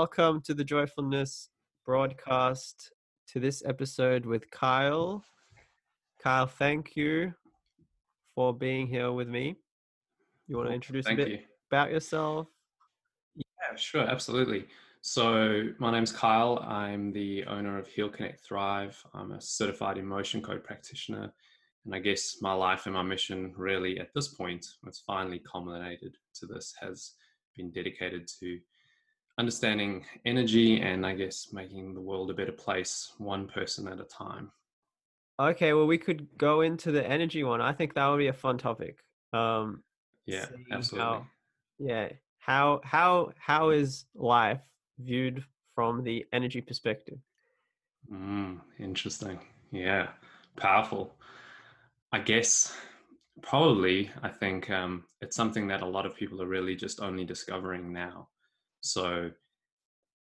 Welcome to the Joyfulness broadcast, to this episode with Kyle. Kyle, thank you for being here with me. You want to introduce about yourself? Yeah, sure, absolutely. So my name's Kyle. I'm the owner of Heal Connect Thrive. I'm a certified emotion code practitioner. And I guess my life and my mission really at this point, it's finally culminated to this, has been dedicated to understanding energy and I guess making the world a better place, one person at a time. Okay, well, we could go into the energy one. I think that would be a fun topic. Yeah, absolutely. How is life viewed from the energy perspective? Interesting. Yeah, powerful. I guess probably it's something that a lot of people are really just only discovering now. So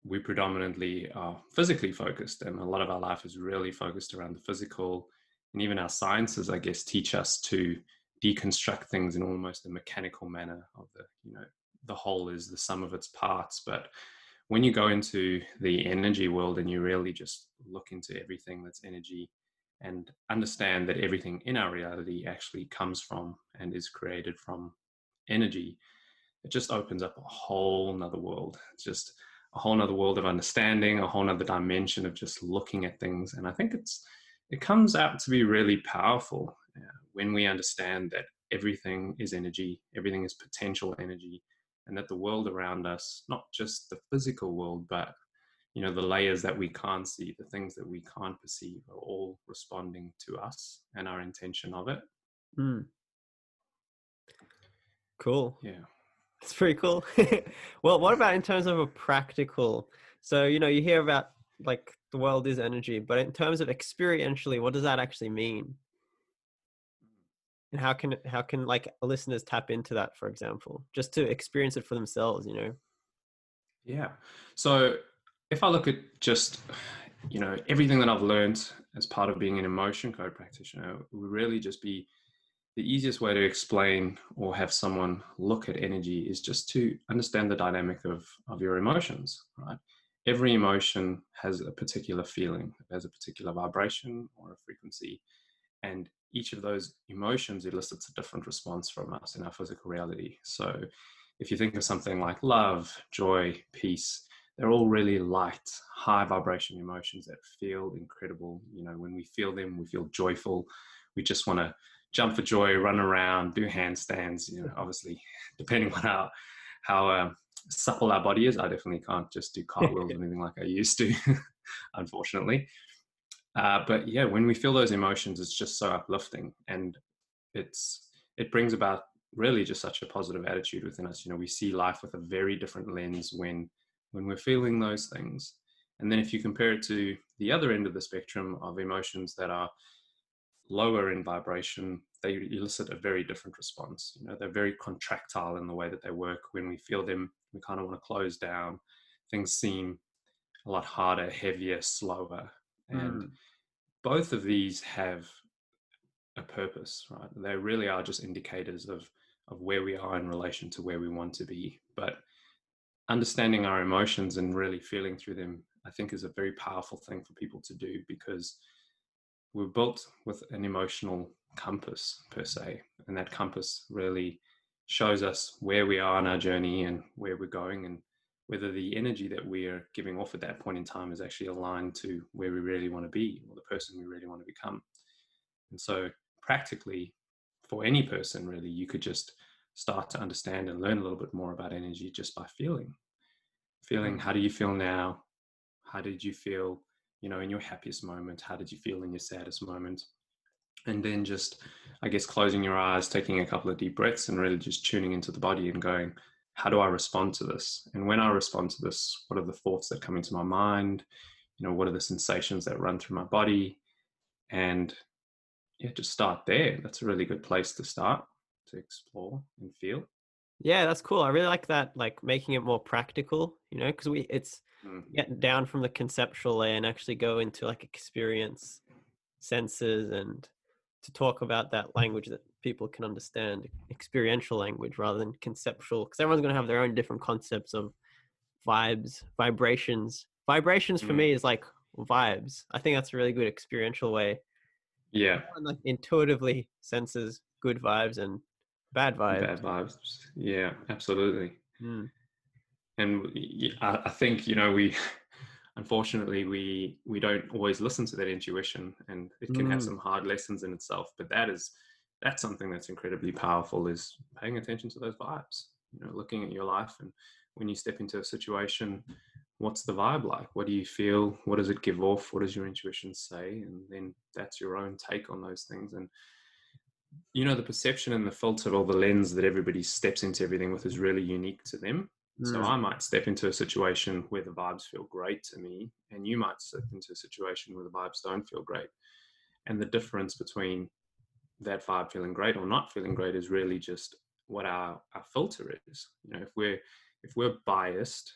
we predominantly are physically focused, and a lot of our life is really focused around the physical, and even our sciences, I guess, teach us to deconstruct things in almost a mechanical manner of the whole is the sum of its parts. But when you go into the energy world and you really just look into everything that's energy and understand that everything in our reality actually comes from and is created from energy, it just opens up a whole nother world. It's just a whole nother world of understanding, a whole nother dimension of just looking at things. And I think it comes out to be really powerful when we understand that everything is energy, everything is potential energy, and that the world around us, not just the physical world, but the layers that we can't see, the things that we can't perceive, are all responding to us and our intention of it. Cool. Yeah. It's pretty cool. Well, what about in terms of a practical? So, you hear about like the world is energy, but in terms of experientially, what does that actually mean? And how can like listeners tap into that, for example, just to experience it for themselves, Yeah. So if I look at just, everything that I've learned as part of being an emotion code practitioner, it would really just be the easiest way to explain or have someone look at energy is just to understand the dynamic of your emotions, right? Every emotion has a particular feeling, it has a particular vibration or a frequency, and each of those emotions elicits a different response from us in our physical reality. So if you think of something like love, joy, peace, they're all really light, high vibration emotions that feel incredible. When we feel them, we feel joyful. We just want to jump for joy, run around, do handstands, obviously, depending on how supple our body is. I definitely can't just do cartwheels or anything like I used to, unfortunately. But yeah, when we feel those emotions, it's just so uplifting, and it brings about really just such a positive attitude within us. We see life with a very different lens when we're feeling those things. And then if you compare it to the other end of the spectrum of emotions that are lower in vibration, they elicit a very different response. They're very contractile in the way that they work. When we feel them, we kind of want to close down. Things seem a lot harder, heavier, slower. And both of these have a purpose, right? They really are just indicators of where we are in relation to where we want to be. But understanding our emotions and really feeling through them, I think, is a very powerful thing for people to do, because we're built with an emotional compass, per se, and that compass really shows us where we are in our journey and where we're going, and whether the energy that we're giving off at that point in time is actually aligned to where we really want to be or the person we really want to become. And so practically, for any person really, you could just start to understand and learn a little bit more about energy just by feeling. How do you feel now? How did you feel in your happiest moment? How did you feel in your saddest moment? And then just, I guess, closing your eyes, taking a couple of deep breaths, and really just tuning into the body and going, how do I respond to this? And when I respond to this, what are the thoughts that come into my mind? What are the sensations that run through my body? And yeah, just start there. That's a really good place to start to explore and feel. Yeah, that's cool. I really like that, like making it more practical, because it's getting down from the conceptual layer and actually go into like experience, senses, and to talk about that language that people can understand, experiential language rather than conceptual, because everyone's going to have their own different concepts of vibes, vibrations. Vibrations for me is like vibes. I think that's a really good experiential way. Yeah. Everyone, like, intuitively senses good vibes and bad vibes. Bad vibes. Yeah, absolutely. Mm. And I think, you know, we unfortunately we don't always listen to that intuition, and it can have some hard lessons in itself. But that's something that's incredibly powerful, is paying attention to those vibes. You know, looking at your life, and when you step into a situation, what's the vibe like? What do you feel? What does it give off? What does your intuition say? And then that's your own take on those things. And, you know, the perception and the filter or the lens that everybody steps into everything with is really unique to them. Mm. So I might step into a situation where the vibes feel great to me, and you might step into a situation where the vibes don't feel great. And the difference between that vibe feeling great or not feeling great is really just what our filter is. You know, if we're biased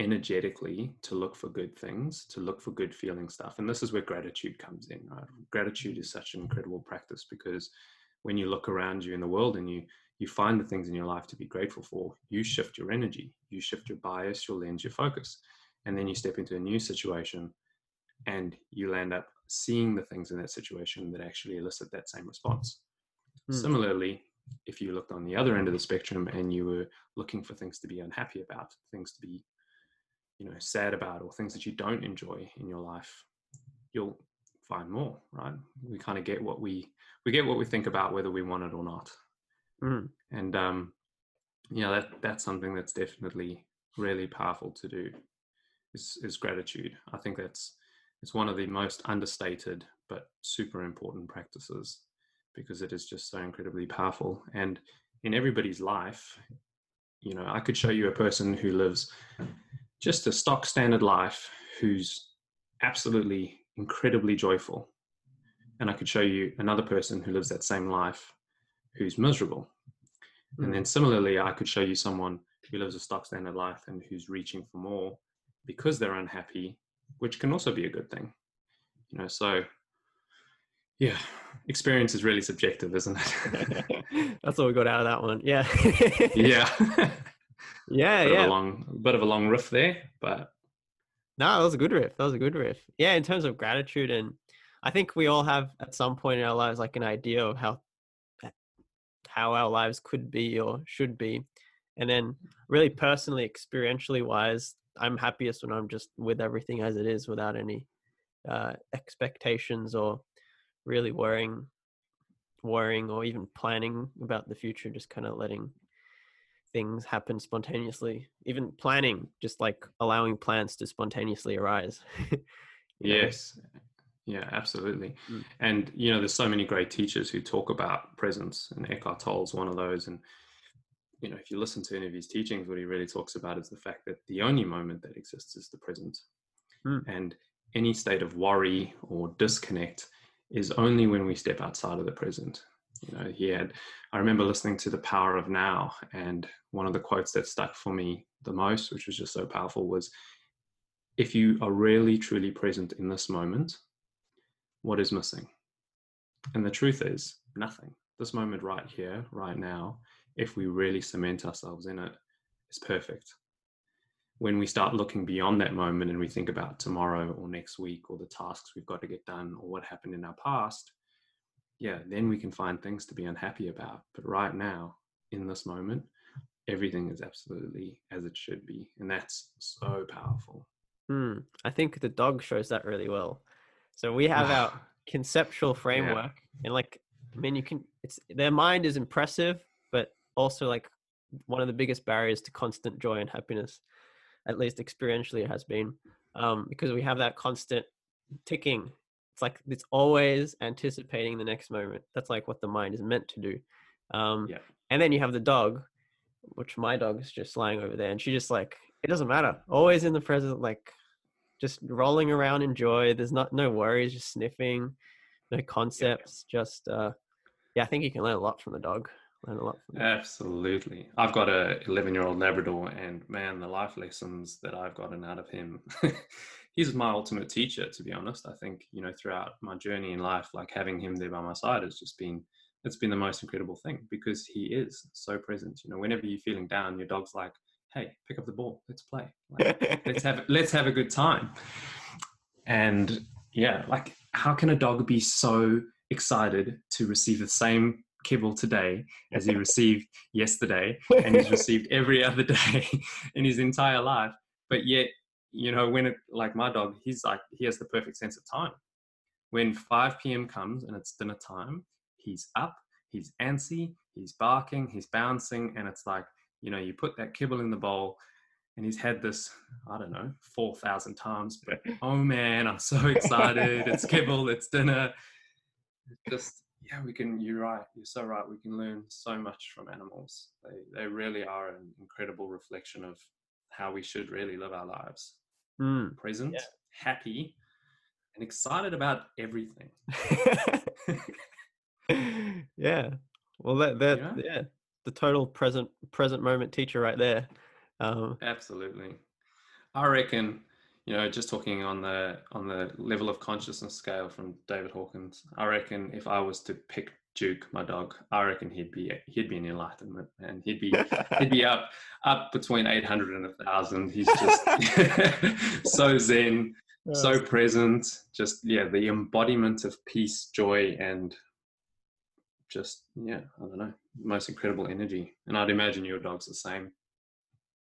energetically to look for good things, to look for good feeling stuff. And this is where gratitude comes in, right? Gratitude is such an incredible practice, because when you look around you in the world and you find the things in your life to be grateful for, you shift your energy, you shift your bias, your lens, your focus. And then you step into a new situation and you land up seeing the things in that situation that actually elicit that same response. Mm. Similarly, if you looked on the other end of the spectrum and you were looking for things to be unhappy about, things to be, you know, sad about, or things that you don't enjoy in your life, you'll find more, right? We kind of get what we get what we think about, whether we want it or not. Mm. And, you know, that's something that's definitely really powerful to do is gratitude. I think it's one of the most understated, but super important practices, because it is just so incredibly powerful. And in everybody's life, you know, I could show you a person who lives just a stock standard life, who's absolutely incredibly joyful. And I could show you another person who lives that same life, who's miserable. Mm. And then similarly, I could show you someone who lives a stock standard life and who's reaching for more because they're unhappy, which can also be a good thing. You know, so yeah, experience is really subjective, isn't it? That's all we got out of that one. Yeah. Yeah. Yeah, a bit of a long riff there, but no, that was a good riff. Yeah, in terms of gratitude, and I think we all have at some point in our lives like an idea of how our lives could be or should be, and then really personally, experientially wise, I'm happiest when I'm just with everything as it is, without any expectations or really worrying or even planning about the future. Just kind of letting things happen spontaneously, even planning, just like allowing plans to spontaneously arise. Yes. Yeah, absolutely. Mm. And, you know, there's so many great teachers who talk about presence, and Eckhart Tolle's one of those. And, you know, if you listen to any of his teachings, what he really talks about is the fact that the only moment that exists is the present. Mm. And any state of worry or disconnect is only when we step outside of the present. You know, I remember listening to The Power of Now, and one of the quotes that stuck for me the most, which was just so powerful, was, if you are really truly present in this moment, what is missing? And the truth is nothing. This moment right here, right now, if we really cement ourselves in it, is perfect. When we start looking beyond that moment and we think about tomorrow or next week or the tasks we've got to get done or what happened in our past, yeah, then we can find things to be unhappy about. But right now, in this moment, everything is absolutely as it should be. And that's so powerful. Mm, I think the dog shows that really well. So we have our conceptual framework. Yeah. And like, I mean, their mind is impressive, but also like one of the biggest barriers to constant joy and happiness, at least experientially it has been, because we have that constant ticking. It's like it's always anticipating the next moment. That's like what the mind is meant to do. Yeah. And then you have the dog, which my dog is just lying over there, and she just like, it doesn't matter. Always in the present, like just rolling around in joy. There's no worries, just sniffing, no concepts. Yeah. Just I think you can learn a lot from the dog. Absolutely. I've got a 11-year-old Labrador, and man, the life lessons that I've gotten out of him. He's my ultimate teacher, to be honest. I think, you know, throughout my journey in life, like having him there by my side has just been, it's been the most incredible thing, because he is so present. You know, whenever you're feeling down, your dog's like, hey, pick up the ball, let's play, like, let's have a good time. And yeah, like, how can a dog be so excited to receive the same kibble today as he received yesterday, and he's received every other day in his entire life? But yet, you know, when it, like my dog, he's like, he has the perfect sense of time. When 5 p.m. comes and it's dinner time, he's up, he's antsy, he's barking, he's bouncing. And it's like, you know, you put that kibble in the bowl and he's had this, I don't know, 4,000 times, but oh man, I'm so excited. It's kibble, it's dinner. Just, yeah, we can, you're right. You're so right. We can learn so much from animals. They really are an incredible reflection of how we should really live our lives. Present, yeah. Happy, and excited about everything. Yeah. Well, that yeah. Yeah, the total present moment teacher right there. Absolutely. I reckon, you know, just talking on the level of consciousness scale from David Hawkins, I reckon if I was to pick Duke, my dog, I reckon he'd be in enlightenment, and he'd be up between 800 and 1,000. He's just so zen, so present, just, yeah, the embodiment of peace, joy, and just, yeah, I don't know, most incredible energy. And I'd imagine your dog's the same.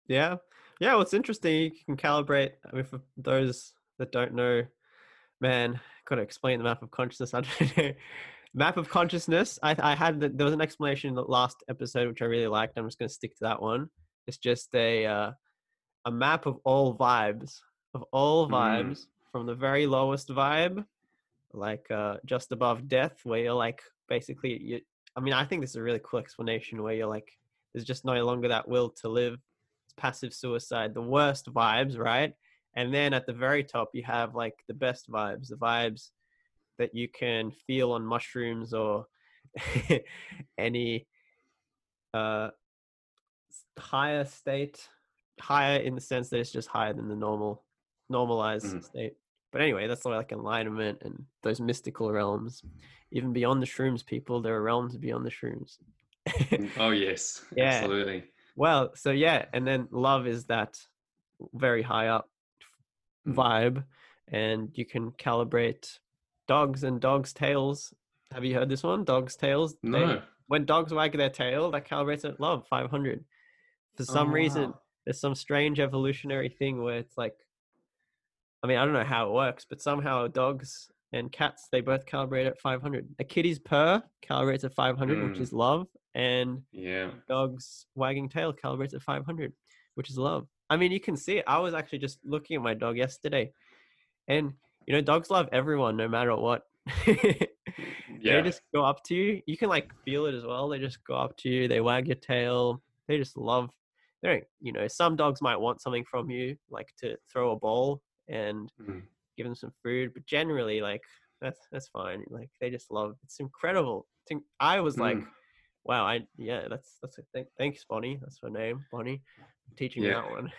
Yeah. Yeah, well, it's interesting. You can calibrate. I mean, for those that don't know, man, got to explain the map of consciousness. I don't know. Map of consciousness. There was an explanation in the last episode, which I really liked. I'm just going to stick to that one. It's just a map of all vibes, from the very lowest vibe, like just above death, where you're like, basically, I mean, I think this is a really cool explanation where you're like, there's just no longer that will to live. Passive suicide, the worst vibes, right? And then at the very top you have like the best vibes, the vibes that you can feel on mushrooms or any higher state, higher in the sense that it's just higher than the normalized state. But anyway, that's like enlightenment and those mystical realms. Even beyond the shrooms, people, there are realms beyond the shrooms. Oh yes, yeah. Absolutely. Well, so yeah, and then love is that very high up vibe, and you can calibrate dogs and dogs' tails. Have you heard this one? Dogs' tails? No. When dogs wag their tail, that calibrates at love, 500. For some reason, there's some strange evolutionary thing where it's like, I mean, I don't know how it works, but somehow dogs and cats, they both calibrate at 500. A kitty's purr calibrates at 500, which is love. And yeah, dog's wagging tail calibrates at 500, which is love. I mean, you can see it. I was actually just looking at my dog yesterday, and you know, dogs love everyone no matter what. They just go up to you. You can like feel it as well. They just go up to you, they wag your tail, they just love. They don't, you know, some dogs might want something from you, like to throw a ball and give them some food, but generally, like, that's fine. Like, they just love. It's incredible. I was like, wow, that's a thing. Thanks, Bonnie. That's her name, Bonnie. I'm teaching that one.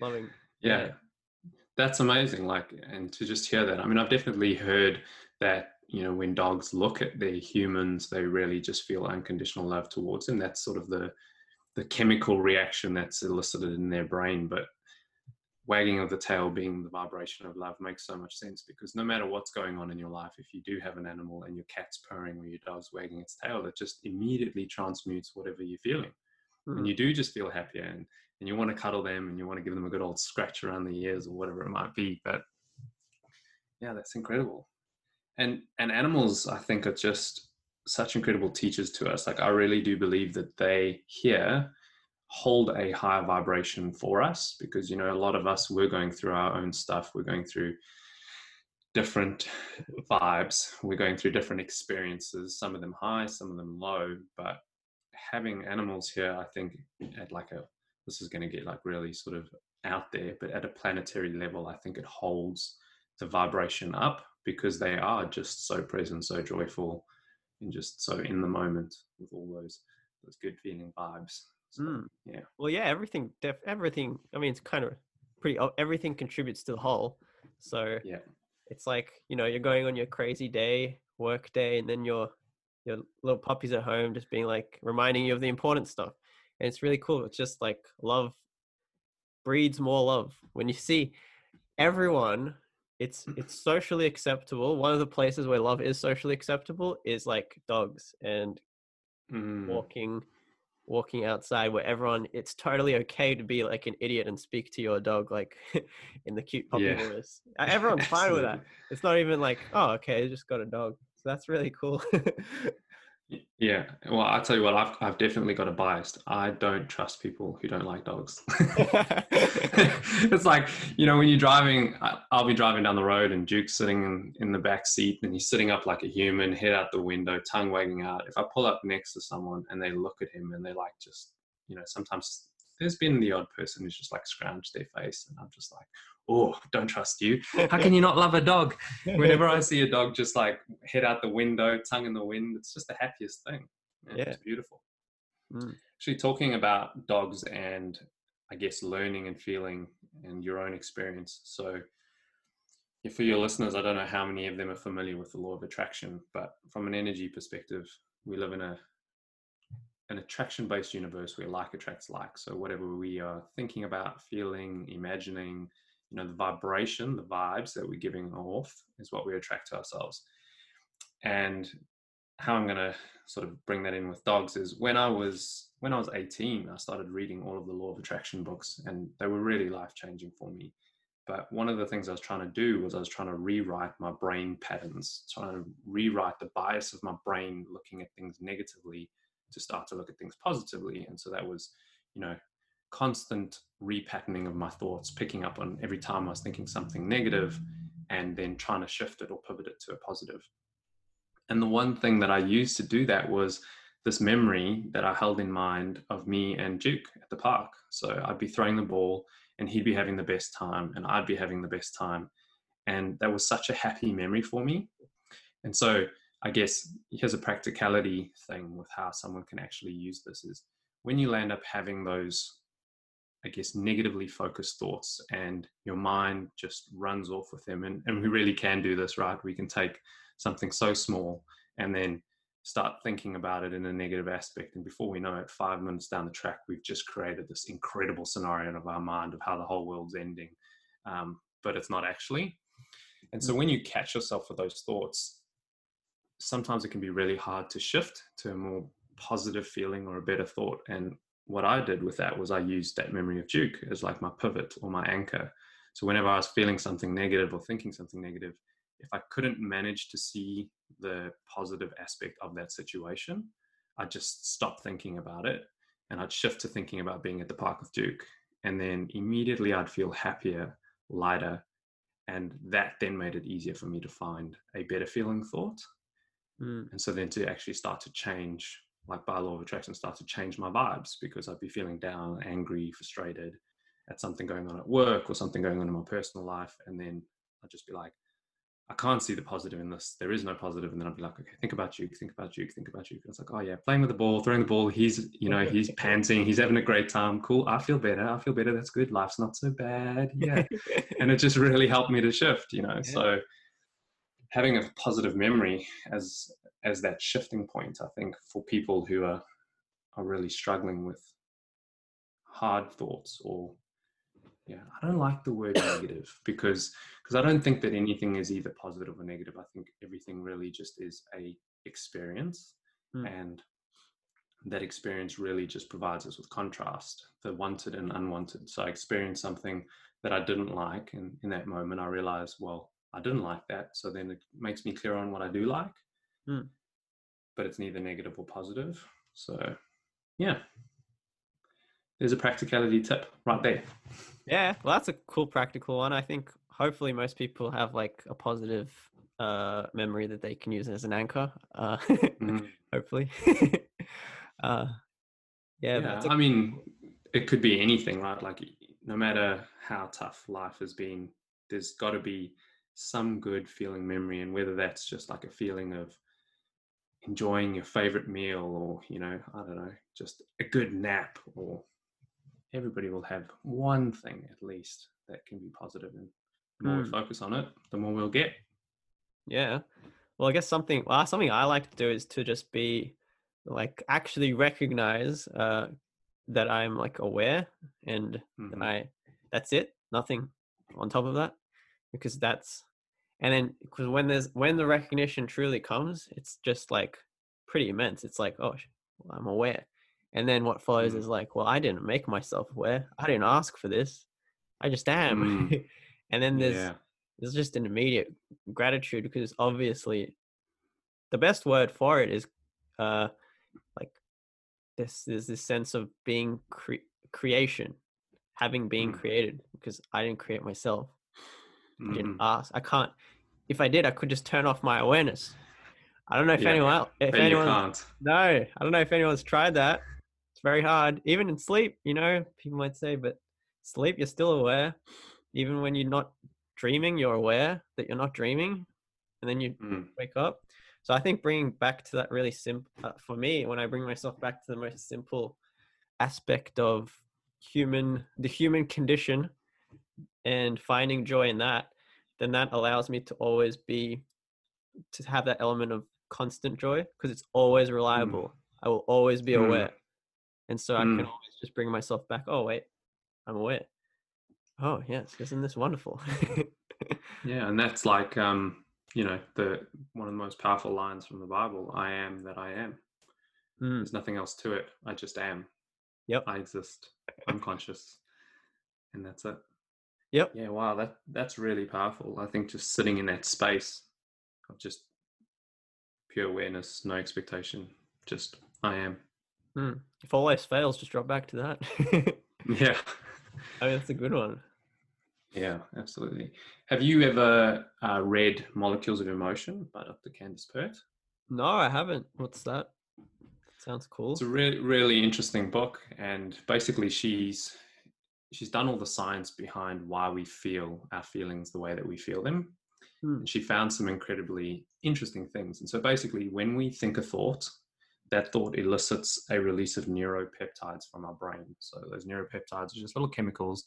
Loving. Yeah, that's amazing. Like, and to just hear that. I mean, I've definitely heard that, you know, when dogs look at their humans, they really just feel unconditional love towards them. That's sort of the chemical reaction that's elicited in their brain. But wagging of the tail being the vibration of love makes so much sense, because no matter what's going on in your life, if you do have an animal and your cat's purring or your dog's wagging its tail, it just immediately transmutes whatever you're feeling. And you do just feel happier, and you want to cuddle them, and you want to give them a good old scratch around the ears or whatever it might be. But yeah, that's incredible. And animals, I think, are just such incredible teachers to us. Like, I really do believe that they hear hold a higher vibration for us, because, you know, a lot of us, we're going through our own stuff, we're going through different vibes, we're going through different experiences, some of them high, some of them low. But having animals here, I think, at like a, this is going to get like really sort of out there, but at a planetary level, I think it holds the vibration up, because they are just so present, so joyful, and just so in the moment with all those good feeling vibes. Yeah. Well, yeah, everything. I mean, it's kind of pretty. Everything contributes to the whole. So yeah, it's like, you know, you're going on your crazy day, work day, and then your little puppies at home just being like reminding you of the important stuff. And it's really cool. It's just like love breeds more love. When you see everyone, it's socially acceptable. One of the places where love is socially acceptable is like dogs and walking outside, where everyone, it's totally okay to be like an idiot and speak to your dog like in the cute puppy voice. Everyone's fine with that. It's not even like, oh, okay, I just got a dog. So that's really cool. Yeah. Well, I'll tell you what, I've definitely got a bias. I don't trust people who don't like dogs. It's like, you know, when you're driving, I'll be driving down the road and Duke's sitting in the back seat and he's sitting up like a human, head out the window, tongue wagging out. If I pull up next to someone and they look at him and they like, just, you know, sometimes there's been the odd person who's just like scrounged their face, and I'm just like, oh, don't trust you. How can you not love a dog? Whenever I see a dog just like head out the window, tongue in the wind, it's just the happiest thing. Yeah. It's beautiful. Mm. Actually, talking about dogs and I guess learning and feeling and your own experience. So for your listeners, I don't know how many of them are familiar with the law of attraction, but from an energy perspective, we live in an attraction-based universe where like attracts like. So whatever we are thinking about, feeling, imagining, you know, the vibration, the vibes that we're giving off is what we attract to ourselves. And how I'm going to sort of bring that in with dogs is when I was 18, I started reading all of the law of attraction books, and they were really life-changing for me. But one of the things I was trying to do was I was trying to rewrite my brain patterns, trying to rewrite the bias of my brain looking at things negatively to start to look at things positively. And so that was, you know, constant repatterning of my thoughts, picking up on every time I was thinking something negative and then trying to shift it or pivot it to a positive. And the one thing that I used to do that was this memory that I held in mind of me and Duke at the park. So I'd be throwing the ball and he'd be having the best time and I'd be having the best time. And that was such a happy memory for me. And so I guess here's a practicality thing with how someone can actually use this is when you land up having those, I guess, negatively focused thoughts and your mind just runs off with them. And we really can do this, right? We can take something so small and then start thinking about it in a negative aspect. And before we know it, 5 minutes down the track, we've just created this incredible scenario of our mind of how the whole world's ending, but it's not actually. And so when you catch yourself with those thoughts, sometimes it can be really hard to shift to a more positive feeling or a better thought. And what I did with that was I used that memory of Duke as like my pivot or my anchor. So whenever I was feeling something negative or thinking something negative, if I couldn't manage to see the positive aspect of that situation, I'd just stop thinking about it and I'd shift to thinking about being at the park with Duke. And then immediately I'd feel happier, lighter. And that then made it easier for me to find a better feeling thought. Mm. And so then to actually start to change, like by law of attraction, start to change my vibes, because I'd be feeling down, angry, frustrated at something going on at work or something going on in my personal life. And then I'd just be like, I can't see the positive in this. There is no positive. And then I'd be like, okay, think about you, think about you, think about you. And it's like, oh yeah, playing with the ball, throwing the ball. He's, you know, he's panting. He's having a great time. Cool. I feel better. I feel better. That's good. Life's not so bad. Yeah. And it just really helped me to shift, you know? Yeah. So having a positive memory as that shifting point, I think, for people who are really struggling with hard thoughts or, yeah, I don't like the word negative because I don't think that anything is either positive or negative. I think everything really just is a experience, and that experience really just provides us with contrast, the wanted and unwanted. So I experienced something that I didn't like, and in that moment I realized, well, I didn't like that. So then it makes me clear on what I do like, but it's neither negative or positive. So yeah, there's a practicality tip right there. Yeah. Well, that's a cool practical one. I think hopefully most people have like a positive memory that they can use as an anchor. Hopefully. Yeah. I mean, it could be anything, right? Like no matter how tough life has been, there's got to be some good feeling memory, and whether that's just like a feeling of enjoying your favorite meal or, you know, I don't know, just a good nap, or everybody will have one thing at least that can be positive, and the more we focus on it, the more we'll get. Yeah. Well, I guess something I like to do is to just be like actually recognize that I'm like aware and mm-hmm. That's it, nothing on top of that, because that's, and then because when the recognition truly comes, it's just like pretty immense. It's like, oh, I'm aware. And then what follows is like, well, I didn't make myself aware. I didn't ask for this. I just am. Mm. And then there's just an immediate gratitude, because obviously the best word for it is like this, there's this sense of being creation, having been created, because I didn't create myself. I didn't ask. I can't, if I did, I could just turn off my awareness. I don't know if I don't know if anyone's tried that. It's very hard. Even in sleep, you know, people might say, but sleep, you're still aware. Even when you're not dreaming, you're aware that you're not dreaming, and then you wake up. So I think bringing back to that really simple, for me, when I bring myself back to the most simple aspect of the human condition and finding joy in that, then that allows me to always be, to have that element of constant joy, because it's always reliable. I will always be aware, and so I can always just bring myself back. Oh wait, I'm aware. Oh yes, isn't this wonderful? Yeah, and that's like you know, the one of the most powerful lines from the Bible: "I am that I am." There's nothing else to it. I just am. Yep, I exist. I'm conscious, and that's it. Yep. Yeah. Wow. That's really powerful. I think just sitting in that space of just pure awareness, no expectation, just I am. If all else fails, just drop back to that. Yeah. I mean, that's a good one. Yeah, absolutely. Have you ever read Molecules of Emotion by Dr. Candace Pert? No, I haven't. What's that? Sounds cool. It's a really, really interesting book. And basically she's done all the science behind why we feel our feelings the way that we feel them. And she found some incredibly interesting things. And so basically when we think a thought, that thought elicits a release of neuropeptides from our brain. So those neuropeptides are just little chemicals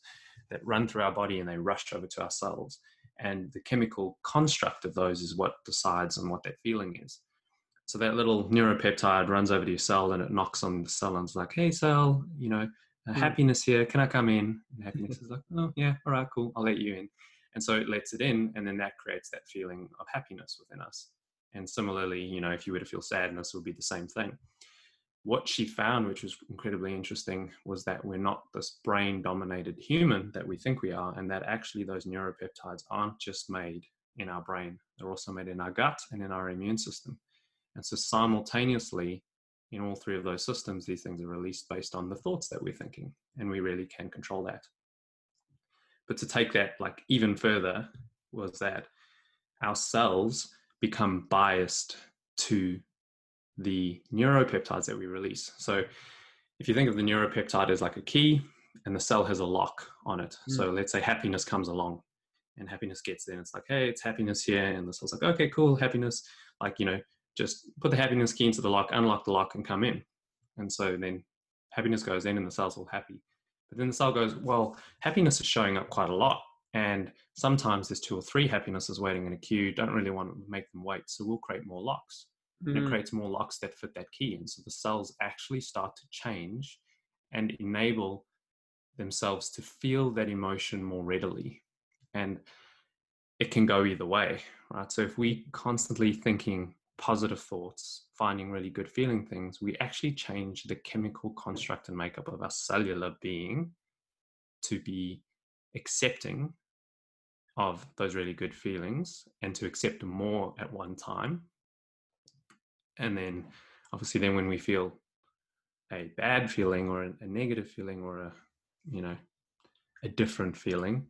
that run through our body and they rush over to our cells. And the chemical construct of those is what decides on what that feeling is. So that little neuropeptide runs over to your cell and it knocks on the cell and it's like, hey cell, you know, happiness here, can I come in? And happiness is like, oh yeah, all right, cool, I'll let you in. And so it lets it in, and then that creates that feeling of happiness within us. And similarly, you know, if you were to feel sadness, it would be the same thing. What she found, which was incredibly interesting, was that we're not this brain-dominated human that we think we are, and that actually those neuropeptides aren't just made in our brain. They're also made in our gut and in our immune system. And so simultaneously, in all three of those systems, these things are released based on the thoughts that we're thinking, and we really can control that. But to take that like even further was that our cells become biased to the neuropeptides that we release. So if you think of the neuropeptide as like a key and the cell has a lock on it. So let's say happiness comes along and happiness gets in. It's like, hey, it's happiness here. And the cell's like, okay, cool, happiness. Like, you know, just put the happiness key into the lock, unlock the lock and come in. And so then happiness goes in and the cell's all happy. But then the cell goes, well, happiness is showing up quite a lot. And sometimes there's 2 or 3 happinesses waiting in a queue. Don't really want to make them wait. So we'll create more locks. And it creates more locks that fit that key. And so the cells actually start to change and enable themselves to feel that emotion more readily. And it can go either way, right? So if we constantly thinking positive thoughts, finding really good feeling things, we actually change the chemical construct and makeup of our cellular being to be accepting of those really good feelings and to accept more at one time. And then obviously then when we feel a bad feeling or a negative feeling or a, you know, a different feeling,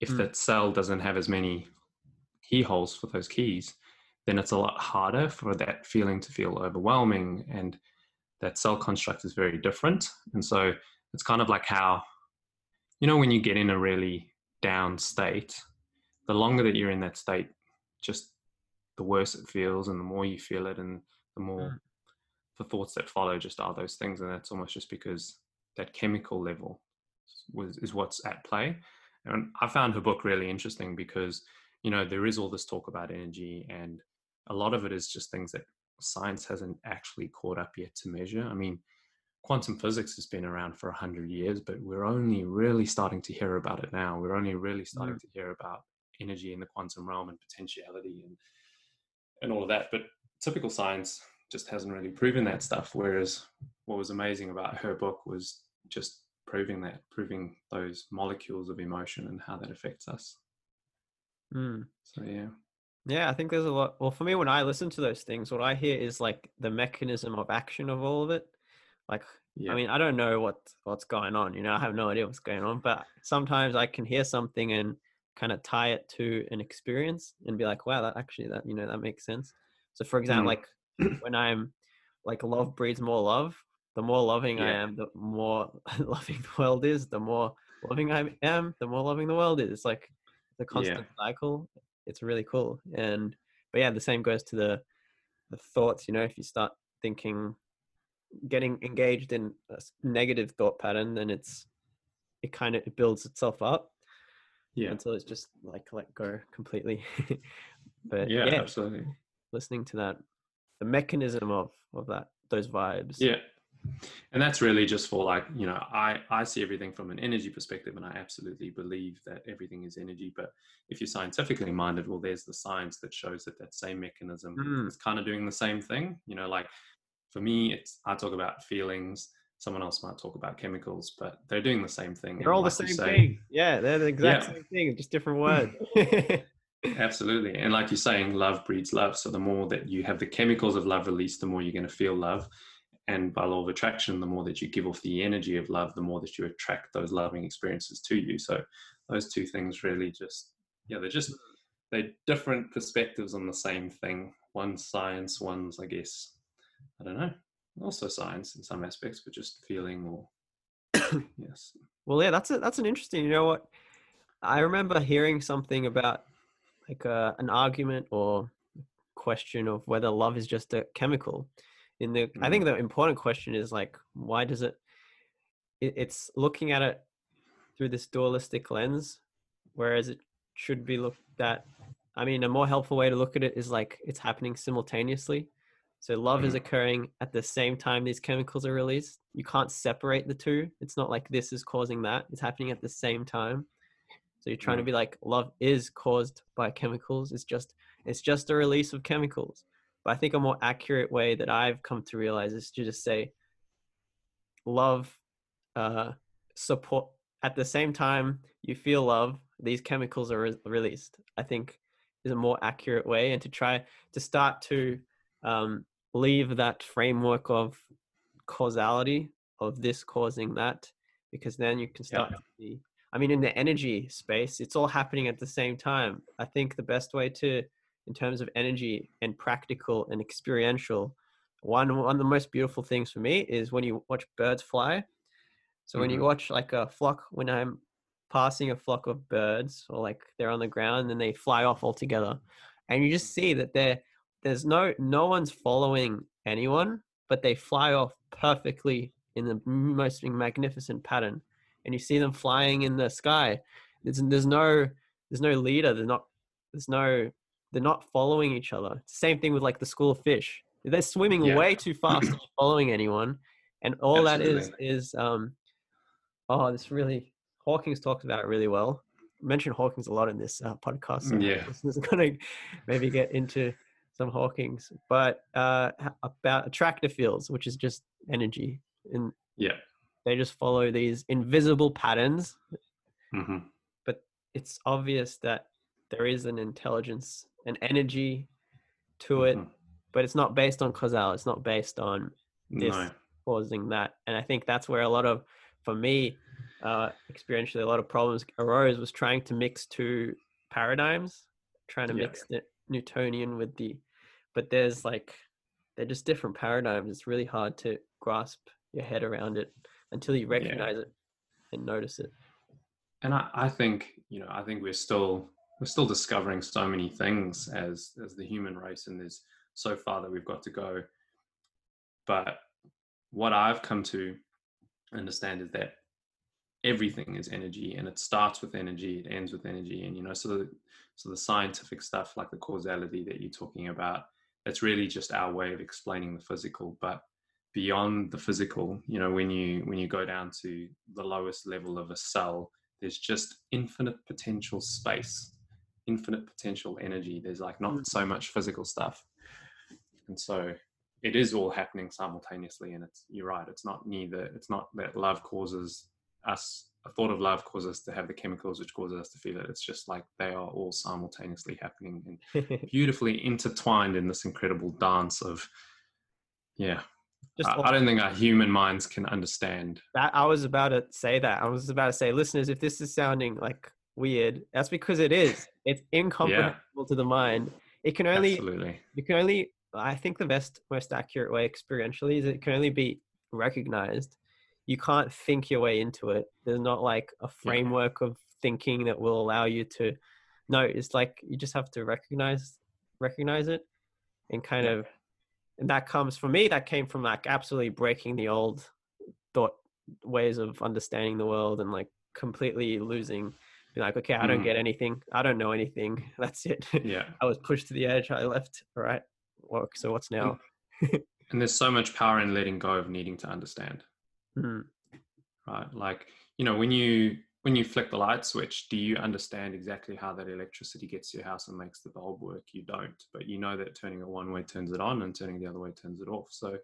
if that cell doesn't have as many keyholes for those keys, then it's a lot harder for that feeling to feel overwhelming, and that cell construct is very different. And so it's kind of like how, you know, when you get in a really down state, the longer that you're in that state, just the worse it feels and the more you feel it and the more the thoughts that follow just are those things. And that's almost just because that chemical level is what's at play. And I found her book really interesting because, you know, there is all this talk about energy and a lot of it is just things that science hasn't actually caught up yet to measure. I mean, quantum physics has been around for 100 years, but we're only really starting to hear about it now. We're only really starting to hear about energy in the quantum realm and potentiality and all of that. But typical science just hasn't really proven that stuff. Whereas what was amazing about her book was just proving those molecules of emotion and how that affects us. So yeah, I think there's a lot. Well, for me, when I listen to those things, what I hear is like the mechanism of action of all of it. Like, yeah. I mean, I don't know what's going on, you know, I have no idea what's going on, but sometimes I can hear something and kind of tie it to an experience and be like, wow, that you know, that makes sense. So for example, like when I'm like, love breeds more love. The more loving I am, the more loving the world is. The more loving I am, the more loving the world is. It's like the constant cycle. It's really cool. But yeah, the same goes to the thoughts, you know, if you start thinking, getting engaged in a negative thought pattern, then it builds itself up until it's just like let go completely. But yeah, absolutely. Listening to that, the mechanism of that, those vibes. Yeah. And that's really just for like, you know, I see everything from an energy perspective, and I absolutely believe that everything is energy. But if you're scientifically minded, well, there's the science that shows that same mechanism is kind of doing the same thing. You know, like for me, I talk about feelings. Someone else might talk about chemicals, but they're doing the same thing. They're all the same thing. Yeah, they're the exact same thing, just different words. Absolutely. And like you're saying, love breeds love. So the more that you have the chemicals of love released, the more you're going to feel love. And by law of attraction, the more that you give off the energy of love, the more that you attract those loving experiences to you. So those two things really just, they're different perspectives on the same thing. One's science, one's, I guess, I don't know, also science in some aspects, but just feeling or, yes. Well, yeah, that's an interesting, you know what? I remember hearing something about like an argument or question of whether love is just a chemical. I think the important question is like, why does it's looking at it through this dualistic lens, whereas it should be looked at. I mean, a more helpful way to look at it is like it's happening simultaneously. So love is occurring at the same time these chemicals are released. You can't separate the two. It's not like this is causing that. It's happening at the same time. So you're trying to be like, love is caused by chemicals. It's just a release of chemicals. But I think a more accurate way that I've come to realize is to just say love, support. At the same time you feel love, these chemicals are released, I think is a more accurate way. And to try to start to leave that framework of causality of this causing that, because then you can start to see, I mean, in the energy space, it's all happening at the same time. I think the best way to, in terms of energy and practical and experiential, one of the most beautiful things for me is when you watch birds fly. So when you watch like a flock, when I'm passing a flock of birds, or like they're on the ground and they fly off all together, and you just see that there's no one's following anyone, but they fly off perfectly in the most magnificent pattern. And you see them flying in the sky. There's no leader. They're not following each other. It's the same thing with like the school of fish. They're swimming way too fast, not following anyone. And all that is, this really, Hawkins talks about it really well. I mentioned Hawkins a lot in this podcast. So listeners are going to maybe get into some Hawkins, but about attractor fields, which is just energy. And they just follow these invisible patterns, but it's obvious that there is an intelligence, an energy to it, but it's not based on causality. It's not based on this causing that. And I think that's where a lot of, for me, experientially, a lot of problems arose was trying to mix two paradigms, trying to mix the Newtonian with but there's like, they're just different paradigms. It's really hard to grasp your head around it until you recognize it and notice it. And I think we're still discovering so many things as the human race, and there's so far that we've got to go. But what I've come to understand is that everything is energy, and it starts with energy, it ends with energy. And, you know, so the scientific stuff, like the causality that you're talking about, that's really just our way of explaining the physical. But beyond the physical. You know, when you go down to the lowest level of a cell, there's just infinite potential space, infinite potential energy. There's like not so much physical stuff. And so it is all happening simultaneously. And you're right. It's not that love causes us, a thought of love causes us to have the chemicals which causes us to feel it. It's just like they are all simultaneously happening and beautifully intertwined in this incredible dance of, yeah. I don't think our human minds can understand that. I was about to say, listeners, if this is sounding like weird, that's because it is. It's incomprehensible to the mind. It can only, I think the best, most accurate way experientially is it can only be recognized. You can't think your way into it. There's not like a framework of thinking that will allow you to know. It's like, you just have to recognize it and kind of, and that comes from me, that came from like absolutely breaking the old thought ways of understanding the world and like completely losing, being like, okay, I don't get anything. I don't know anything. That's it. Yeah. I was pushed to the edge. I left. All right. So what's now? And there's so much power in letting go of needing to understand. Mm. Right. Like, you know, when you flick the light switch, do you understand exactly how that electricity gets to your house and makes the bulb work? You don't, but you know that turning it one way turns it on and turning the other way turns it off. So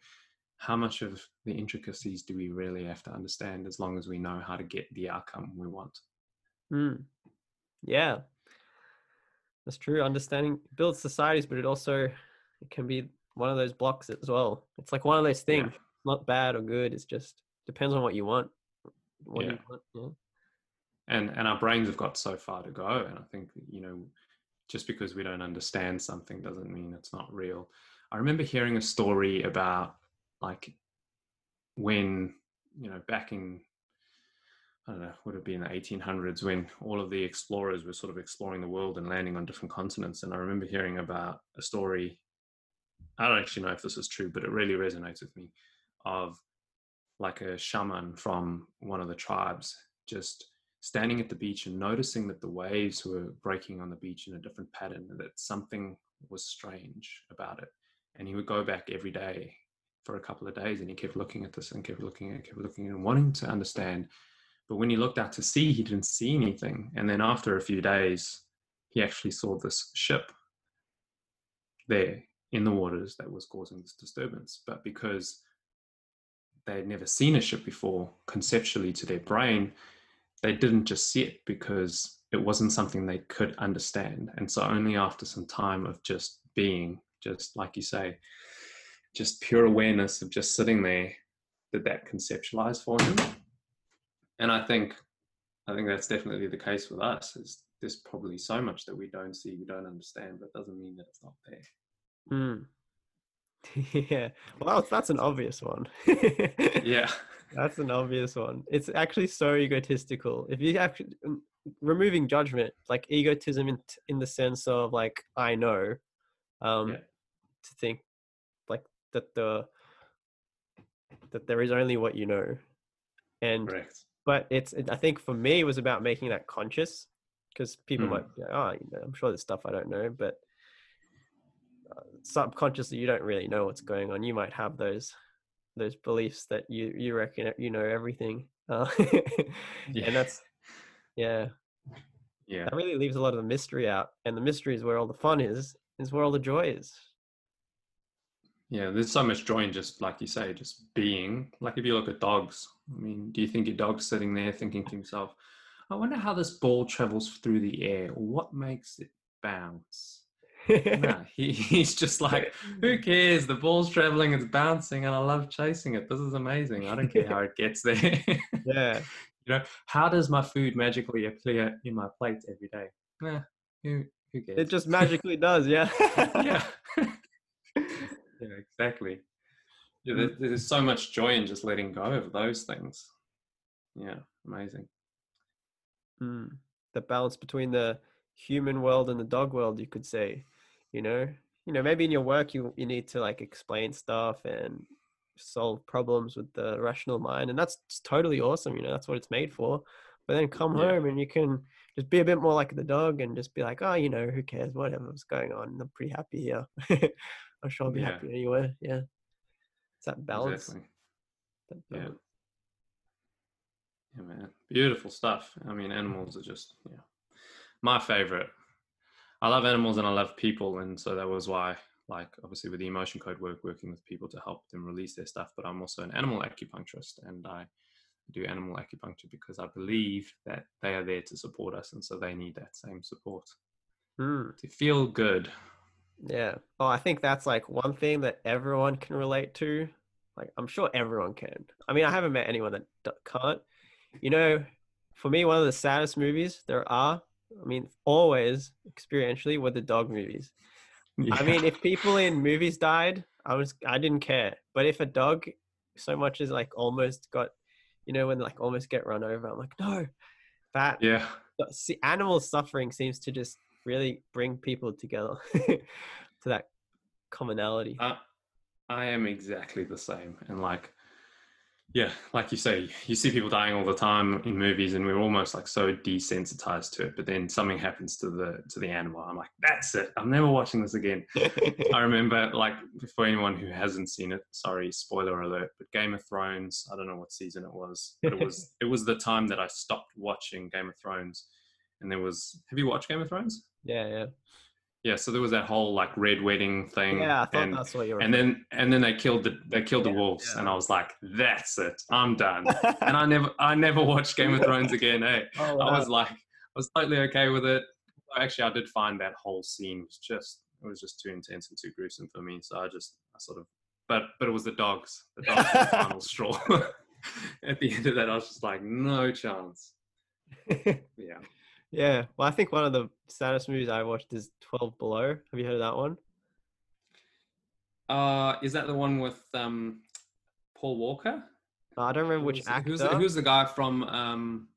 how much of the intricacies do we really have to understand as long as we know how to get the outcome we want? Mm. Yeah, that's true. Understanding builds societies, but it can be one of those blocks as well. It's like one of those things, not bad or good. It's just depends on what you want. And our brains have got so far to go. And I think, you know, just because we don't understand something doesn't mean it's not real. I remember hearing a story about like when, you know, back in, I don't know, would have been the 1800s when all of the explorers were sort of exploring the world and landing on different continents. And I remember hearing about a story. I don't actually know if this is true, but it really resonates with me, of like a shaman from one of the tribes just standing at the beach and noticing that the waves were breaking on the beach in a different pattern and that something was strange about it. And he would go back every day for a couple of days and he kept looking at this and kept looking and wanting to understand. But when he looked out to sea, he didn't see anything. And then after a few days, he actually saw this ship there in the waters that was causing this disturbance. But because they had never seen a ship before, conceptually to their brain, they didn't just see it because it wasn't something they could understand. And so only after some time of just being, just like you say, just pure awareness of just sitting there, did that conceptualize for him. And I think that's definitely the case with us. Is there's probably so much that we don't see, we don't understand, but it doesn't mean that it's not there. Mm. Yeah. Well, that's an obvious one. Yeah. That's an obvious one. It's actually so egotistical. If you actually removing judgment, like egotism in the sense of like, I know, to think like that there is only what you know. And, correct. But I think for me, it was about making that conscious, because people might be like, oh, you know, I'm sure there's stuff I don't know, but subconsciously, you don't really know what's going on. You might have those beliefs that you reckon you know everything, and that's that really leaves a lot of the mystery out, and the mystery is where all the fun is where all the joy is. There's so much joy in just, like you say, just being. Like if you look at dogs, I mean, do you think your dog's sitting there thinking to himself, I wonder how this ball travels through the air, or what makes it bounce? No, he's just like, who cares? The ball's traveling, it's bouncing, and I love chasing it. This is amazing. I don't care how it gets there. You know, how does my food magically appear in my plate every day? Nah, who cares? It just magically does. Exactly. There's so much joy in just letting go of those things. Amazing. The balance between the human world and the dog world, you could say, you know, maybe in your work you need to like explain stuff and solve problems with the rational mind, and that's totally awesome, you know, that's what it's made for. But then come home and you can just be a bit more like the dog and just be like, oh, you know, who cares, whatever's going on, I'm pretty happy here. I'm sure I'll be happy anywhere. It's that balance. Exactly. That balance. Yeah, man. Beautiful stuff. I mean, animals are just, yeah, my favorite. I love animals and I love people. And so that was why, like, obviously with the emotion code work, working with people to help them release their stuff. But I'm also an animal acupuncturist, and I do animal acupuncture because I believe that they are there to support us. And so they need that same support to feel good. Yeah. Oh, I think that's like one thing that everyone can relate to. Like, I'm sure everyone can. I mean, I haven't met anyone that can't. You know, for me, one of the saddest movies there are, I mean, always experientially, were the dog movies. Yeah. I mean, if people in movies died, I didn't care. But if a dog so much as like almost got, you know, when they like almost get run over, I'm like, no, that, yeah. See, animal suffering seems to just really bring people together to that commonality. I am exactly the same. And like, yeah, like you say, you see people dying all the time in movies, and we're almost like so desensitized to it. But then something happens to the animal. I'm like, that's it. I'm never watching this again. I remember, like, for anyone who hasn't seen it, sorry, spoiler alert, but Game of Thrones, I don't know what season it was, but it was the time that I stopped watching Game of Thrones. And there was, have you watched Game of Thrones? Yeah, yeah. Yeah, so there was that whole like red wedding thing. Yeah, I thought that's what you were. And then they killed the wolves, yeah. And I was like, "That's it, I'm done." And I never watched Game of Thrones again. Hey, oh, wow. I was totally okay with it. Actually, I did find that whole scene was just too intense and too gruesome for me. So but it was the dogs. The dogs were the final straw. At the end of that, I was just like, no chance. Yeah. Yeah, well, I think one of the saddest movies I watched is 12 Below. Have you heard of that one? Is that the one with Paul Walker? I don't remember which actor. Who's the guy from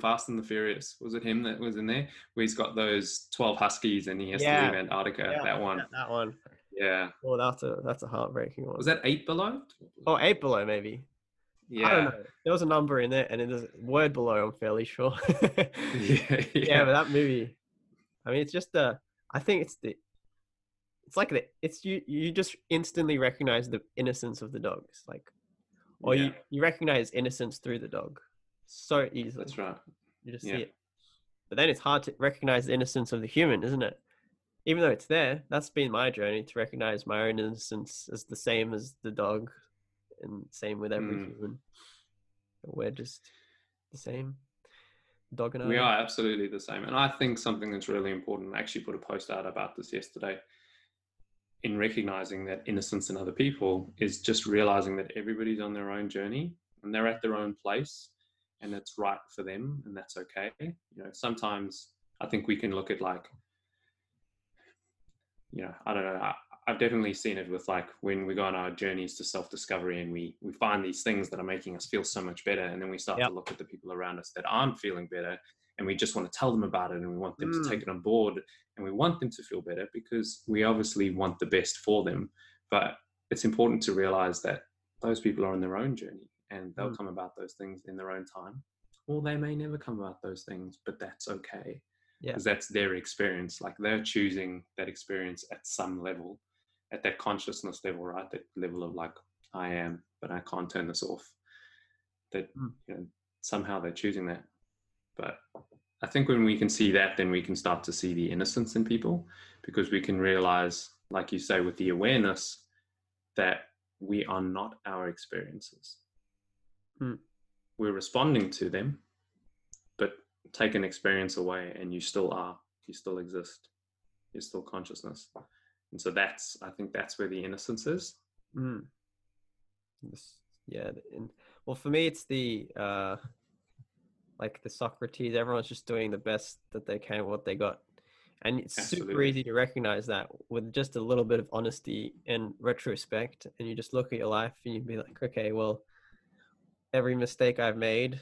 Fast and the Furious? Was it him that was in there? Where he's got those 12 huskies and he has to leave Antarctica. Yeah, that one. That one. Yeah. Oh, that's a heartbreaking one. Was that 8 Below? Oh, 8 Below maybe. Yeah. I don't know. There was a number in there, and in the word below, I'm fairly sure. Yeah, but that movie, I mean, it's just I think you just instantly recognize the innocence of the dogs, like, or you recognize innocence through the dog so easily. That's right. You just see it. But then it's hard to recognize the innocence of the human, isn't it? Even though it's there, that's been my journey to recognize my own innocence as the same as the dog. And same with every human. We're just the same. Dog and I. We are absolutely the same. And I think something that's really important, I actually put a post out about this yesterday, in recognizing that innocence in other people is just realizing that everybody's on their own journey and they're at their own place and it's right for them and that's okay. You know, sometimes I think we can look at like, you know, I don't know. I've definitely seen it with like when we go on our journeys to self-discovery and we find these things that are making us feel so much better. And then we start to look at the people around us that aren't feeling better and we just want to tell them about it and we want them to take it on board and we want them to feel better because we obviously want the best for them. But it's important to realize that those people are on their own journey and they'll come about those things in their own time, or they may never come about those things, but that's okay. Because that's their experience. Like they're choosing that experience at some level. At that consciousness level, right? That level of like, I am, but I can't turn this off. That you know, somehow they're choosing that. But I think when we can see that, then we can start to see the innocence in people, because we can realize, like you say, with the awareness that we are not our experiences. We're responding to them, but take an experience away and you still are, you still exist, you're still consciousness. And so I think that's where the innocence is. Yeah. And, well, for me, it's the, like the Socrates, everyone's just doing the best that they can, what they got. And it's super easy to recognize that with just a little bit of honesty and retrospect. And you just look at your life and you'd be like, okay, well, every mistake I've made,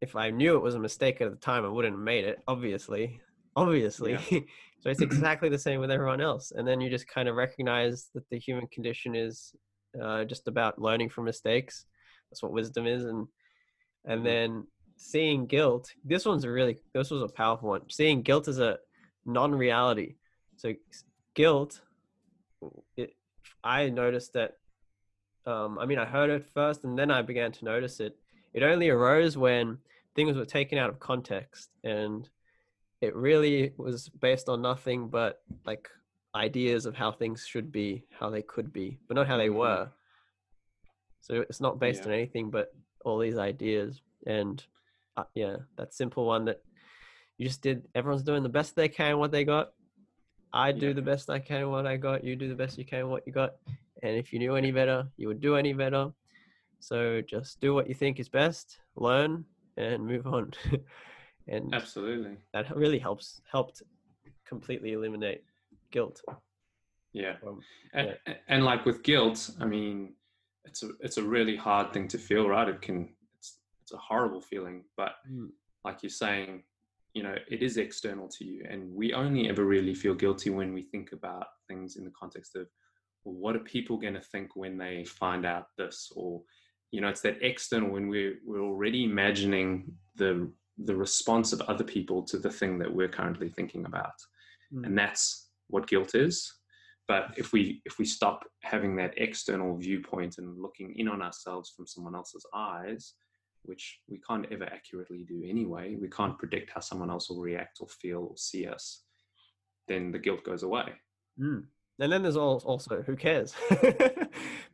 if I knew it was a mistake at the time, I wouldn't have made it, obviously. Yeah. So it's exactly the same with everyone else. And then you just kind of recognize that the human condition is just about learning from mistakes. That's what wisdom is. And then seeing guilt, this was a powerful one. Seeing guilt as a non-reality. So guilt, I noticed that I mean, I heard it first and then I began to notice it. It only arose when things were taken out of context, and it really was based on nothing but like ideas of how things should be, how they could be, but not how they were. So it's not based on anything but all these ideas. And that simple one that you just did, everyone's doing the best they can what they got. I do the best I can what I got. You do the best you can what you got. And if you knew any better, you would do any better. So just do what you think is best, learn and move on. And absolutely, that really helped completely eliminate guilt. And like with guilt, I mean, it's a really hard thing to feel, right? It's a horrible feeling, but like you're saying, you know, it is external to you. And we only ever really feel guilty when we think about things in the context of, well, what are people going to think when they find out this? Or, you know, it's that external, when we're already imagining the response of other people to the thing that we're currently thinking about. And that's what guilt is. But if we stop having that external viewpoint and looking in on ourselves from someone else's eyes, which we can't ever accurately do anyway, we can't predict how someone else will react or feel or see us, then the guilt goes away. And then there's also, who cares?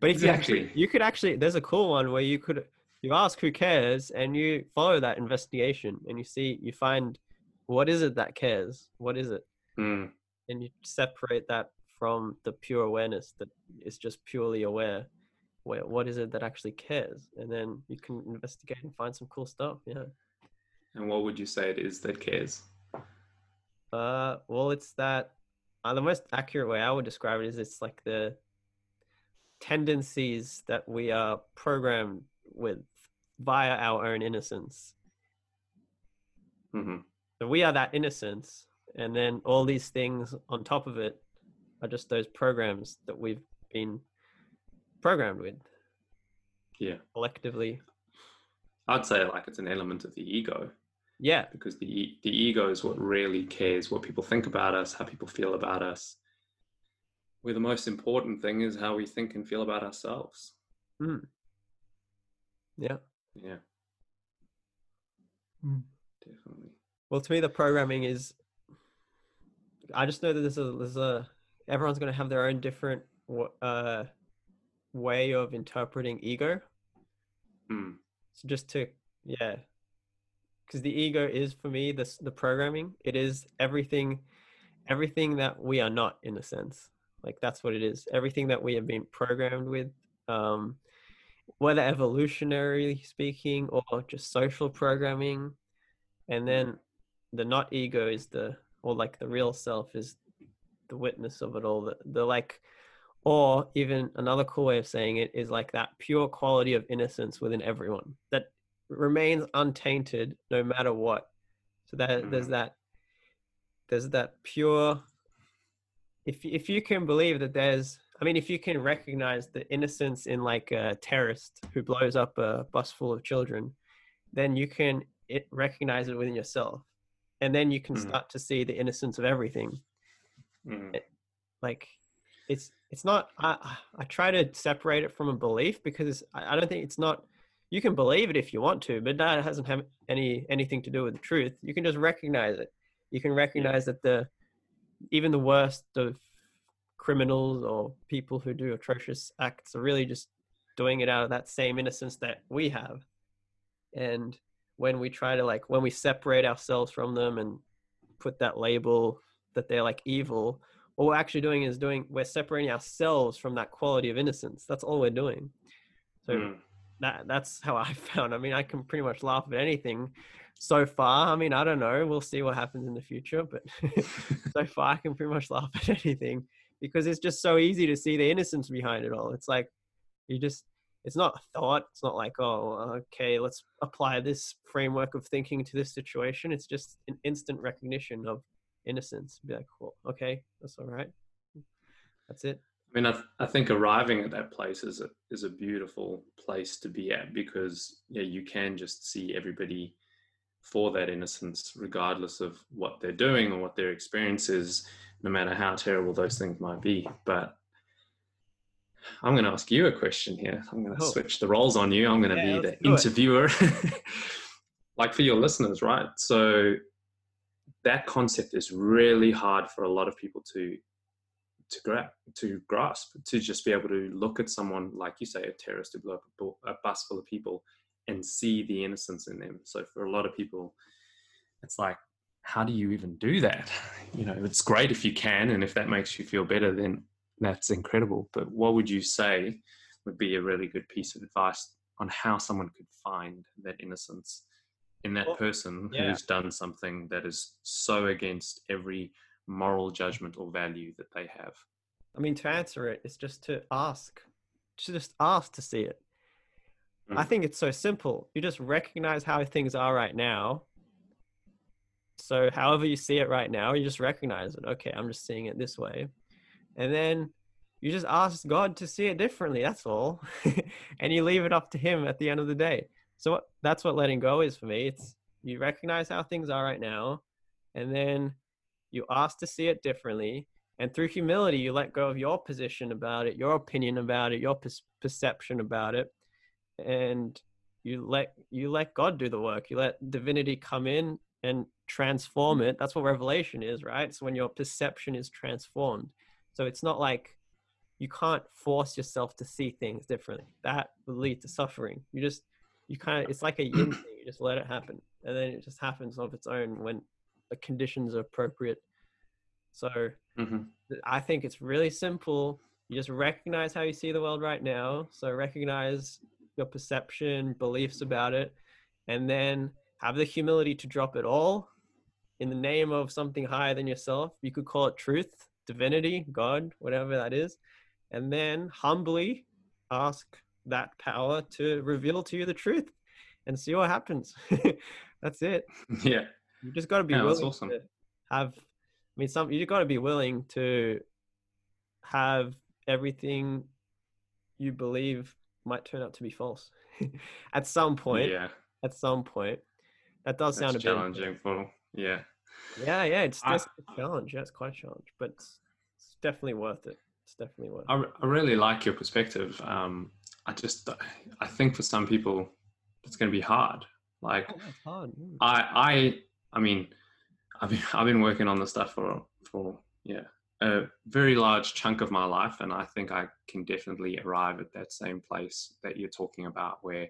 But you could actually, there's a cool one where you ask who cares, and you follow that investigation, and you find what is it that cares? What is it? And you separate that from the pure awareness that is just purely aware. What is it that actually cares? And then you can investigate and find some cool stuff. Yeah. And what would you say it is that cares? Well, it's that the most accurate way I would describe it is it's like the tendencies that we are programmed with via our own innocence. So we are that innocence, and then all these things on top of it are just those programs that we've been programmed with collectively. I'd say like it's an element of the ego, because the ego is what really cares what people think about us, how people feel about us, where the most important thing is how we think and feel about ourselves. Definitely. Well, to me, the programming is, I just know that there's a everyone's going to have their own different way of interpreting ego. So just to, because the ego is, for me, the programming. It is everything that we are not, in a sense. Like, that's what it is. Everything that we have been programmed with, whether evolutionarily speaking or just social programming. And then the not ego is the real self, is the witness of it all. Or even another cool way of saying it is like that pure quality of innocence within everyone that remains untainted no matter what. So that there's that pure, if you can believe that if you can recognize the innocence in like a terrorist who blows up a bus full of children, then you can recognize it within yourself. And then you can start to see the innocence of everything. It's not, I try to separate it from a belief, because I don't think it's not, you can believe it if you want to, but that hasn't have anything to do with the truth. You can just recognize it. You can recognize that even the worst of criminals or people who do atrocious acts are really just doing it out of that same innocence that we have. And when we try to when we separate ourselves from them and put that label that they're like evil, what we're actually doing is we're separating ourselves from that quality of innocence. That's all we're doing. So that's how I found. I mean, I can pretty much laugh at anything so far. I mean, I don't know, we'll see what happens in the future, but so far I can pretty much laugh at anything, because it's just so easy to see the innocence behind it all. It's like, it's not a thought. It's not like, oh, okay, let's apply this framework of thinking to this situation. It's just an instant recognition of innocence. Be like, well, okay, that's all right. That's it. I mean, I think arriving at that place is a beautiful place to be at, because you can just see everybody for that innocence, regardless of what they're doing or what their experience is, no matter how terrible those things might be. But I'm going to ask you a question here. I'm going to switch the roles on you. I'm going to be the interviewer, like for your listeners, right? So that concept is really hard for a lot of people to grasp, to just be able to look at someone, like you say, a terrorist who blew up a bus full of people and see the innocence in them. So for a lot of people, it's like, how do you even do that? You know, it's great if you can, and if that makes you feel better, then that's incredible. But what would you say would be a really good piece of advice on how someone could find that innocence in that person who's done something that is so against every moral judgment or value that they have? I mean, to answer it, it's just to ask. Just ask to see it. I think it's so simple. You just recognize how things are right now. So however you see it right now, you just recognize it. Okay, I'm just seeing it this way. And then you just ask God to see it differently. That's all. And you leave it up to him at the end of the day. So that's what letting go is for me. It's you recognize how things are right now, and then you ask to see it differently. And through humility, you let go of your position about it, your opinion about it, your perception about it. And you let God do the work. You let divinity come in and transform it. That's what revelation is, right? So when your perception is transformed. So it's not like you can't force yourself to see things differently. That will lead to suffering. It's like a yin thing. You just let it happen. And then it just happens of its own when the conditions are appropriate. So I think it's really simple. You just recognize how you see the world right now. So recognize your perception, beliefs about it, and then have the humility to drop it all in the name of something higher than yourself. You could call it truth, divinity, God, whatever that is. And then humbly ask that power to reveal to you the truth and see what happens. That's it. Yeah. You just got to be willing to have, you got to be willing to have everything you believe might turn out to be false at some point. Yeah. At some point. That does sound a bit challenging for yeah. It's a challenge. Yeah, it's quite a challenge, but it's definitely worth it. I really like your perspective. I think for some people it's going to be hard. Like that's hard. I've been working on this stuff for a very large chunk of my life, and I think I can definitely arrive at that same place that you're talking about, where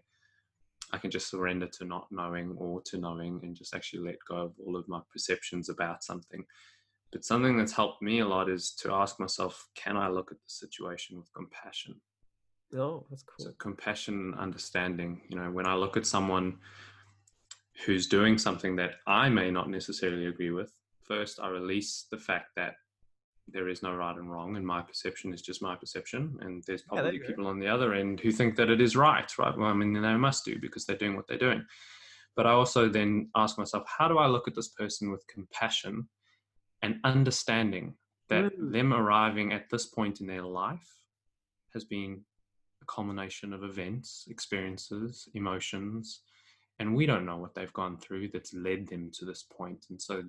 I can just surrender to not knowing or to knowing and just actually let go of all of my perceptions about something. But something that's helped me a lot is to ask myself, can I look at the situation with compassion? Oh, that's cool. So compassion, understanding, you know, when I look at someone who's doing something that I may not necessarily agree with, first I release the fact that there is no right and wrong, and my perception is just my perception. And there's probably people on the other end who think that it is right? Well, I mean, they must do because they're doing what they're doing. But I also then ask myself, how do I look at this person with compassion and understanding that them arriving at this point in their life has been a culmination of events, experiences, emotions, and we don't know what they've gone through that's led them to this point. And so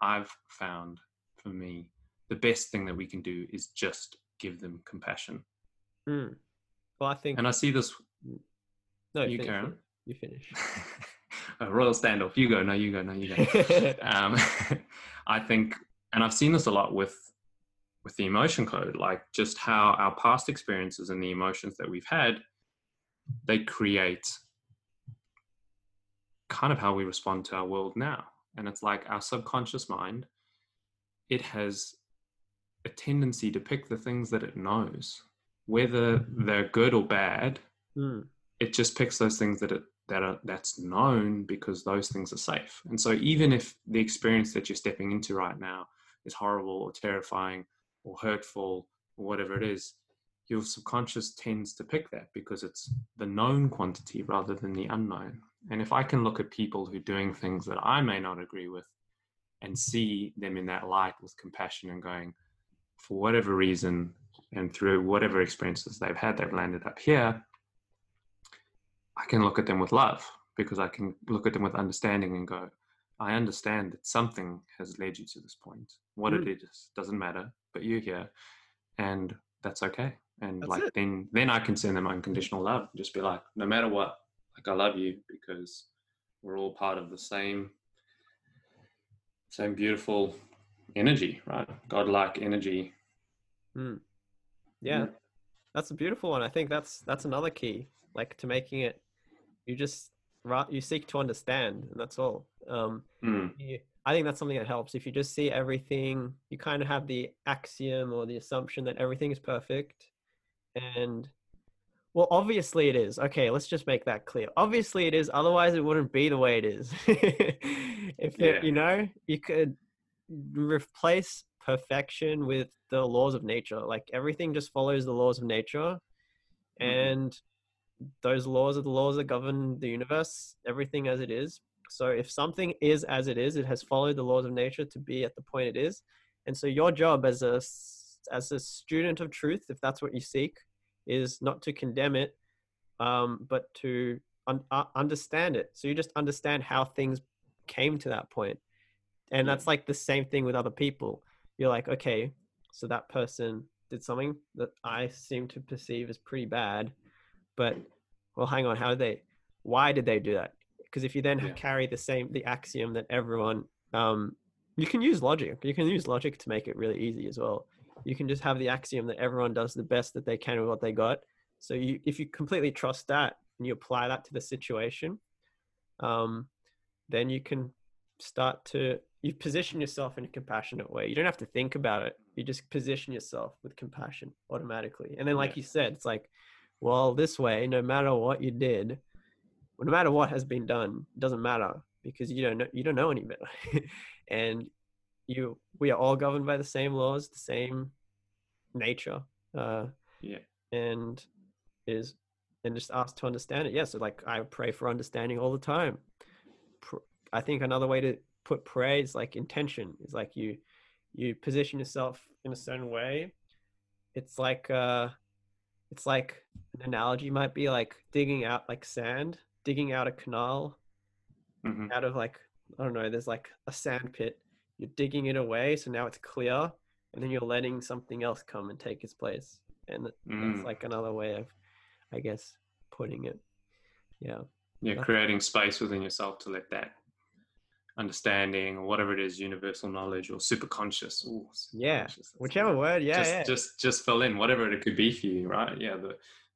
I've found, for me, the best thing that we can do is just give them compassion. Well, I think... And I see this... No, you finish, Karen. You finish. A royal standoff. You go. No, you go. I think, and I've seen this a lot with the emotion code, like just how our past experiences and the emotions that we've had, they create kind of how we respond to our world now. And it's like our subconscious mind, it has a tendency to pick the things that it knows, whether they're good or bad. It just picks those things that's known, because those things are safe. And so even if the experience that you're stepping into right now is horrible or terrifying or hurtful or whatever it is, your subconscious tends to pick that because it's the known quantity rather than the unknown. And if I can look at people who are doing things that I may not agree with and see them in that light with compassion and going, for whatever reason and through whatever experiences they've had, they've landed up here. I can look at them with love, because I can look at them with understanding and go, I understand that something has led you to this point. What it is doesn't matter, but you're here and that's okay. And that's like it. Then I can send them unconditional love and just be like, no matter what, like I love you, because we're all part of the same beautiful energy, right? Godlike energy. Mm. Yeah. That's a beautiful one. I think that's another key, like to making it, you seek to understand, and that's all. I think that's something that helps. If you just see everything, you kind of have the axiom or the assumption that everything is perfect. And well, obviously it is. Okay, let's just make that clear. Obviously it is. Otherwise it wouldn't be the way it is. You could replace perfection with the laws of nature. Like everything just follows the laws of nature, and those laws are the laws that govern the universe, everything as it is. So if something is as it is, it has followed the laws of nature to be at the point it is. And so your job as a student of truth, if that's what you seek, is not to condemn it, but to understand it. So you just understand how things came to that point. And that's like the same thing with other people. You're like, okay, so that person did something that I seem to perceive as pretty bad, but well, hang on, why did they do that? Because if you then carry the axiom that everyone, you can use logic. You can use logic to make it really easy as well. You can just have the axiom that everyone does the best that they can with what they got. So if you completely trust that and you apply that to the situation, then you can you position yourself in a compassionate way. You don't have to think about it. You just position yourself with compassion automatically. And then like you said, it's like, well, this way, no matter what you did, no matter what has been done, it doesn't matter, because you don't know any better. And we are all governed by the same laws, the same nature. And just ask to understand it. Yeah. So like I pray for understanding all the time. I think another way to put prayer is like intention. It's like you position yourself in a certain way. It's like an analogy might be like digging out like sand, digging out a canal out of like, I don't know, there's like a sand pit. You're digging it away. So now it's clear, and then you're letting something else come and take its place. And that's like another way of, I guess, putting it. Yeah. You're creating space within yourself to let that understanding or whatever it is, universal knowledge or superconscious. Whichever word. Just fill in whatever it could be for you, right? Yeah.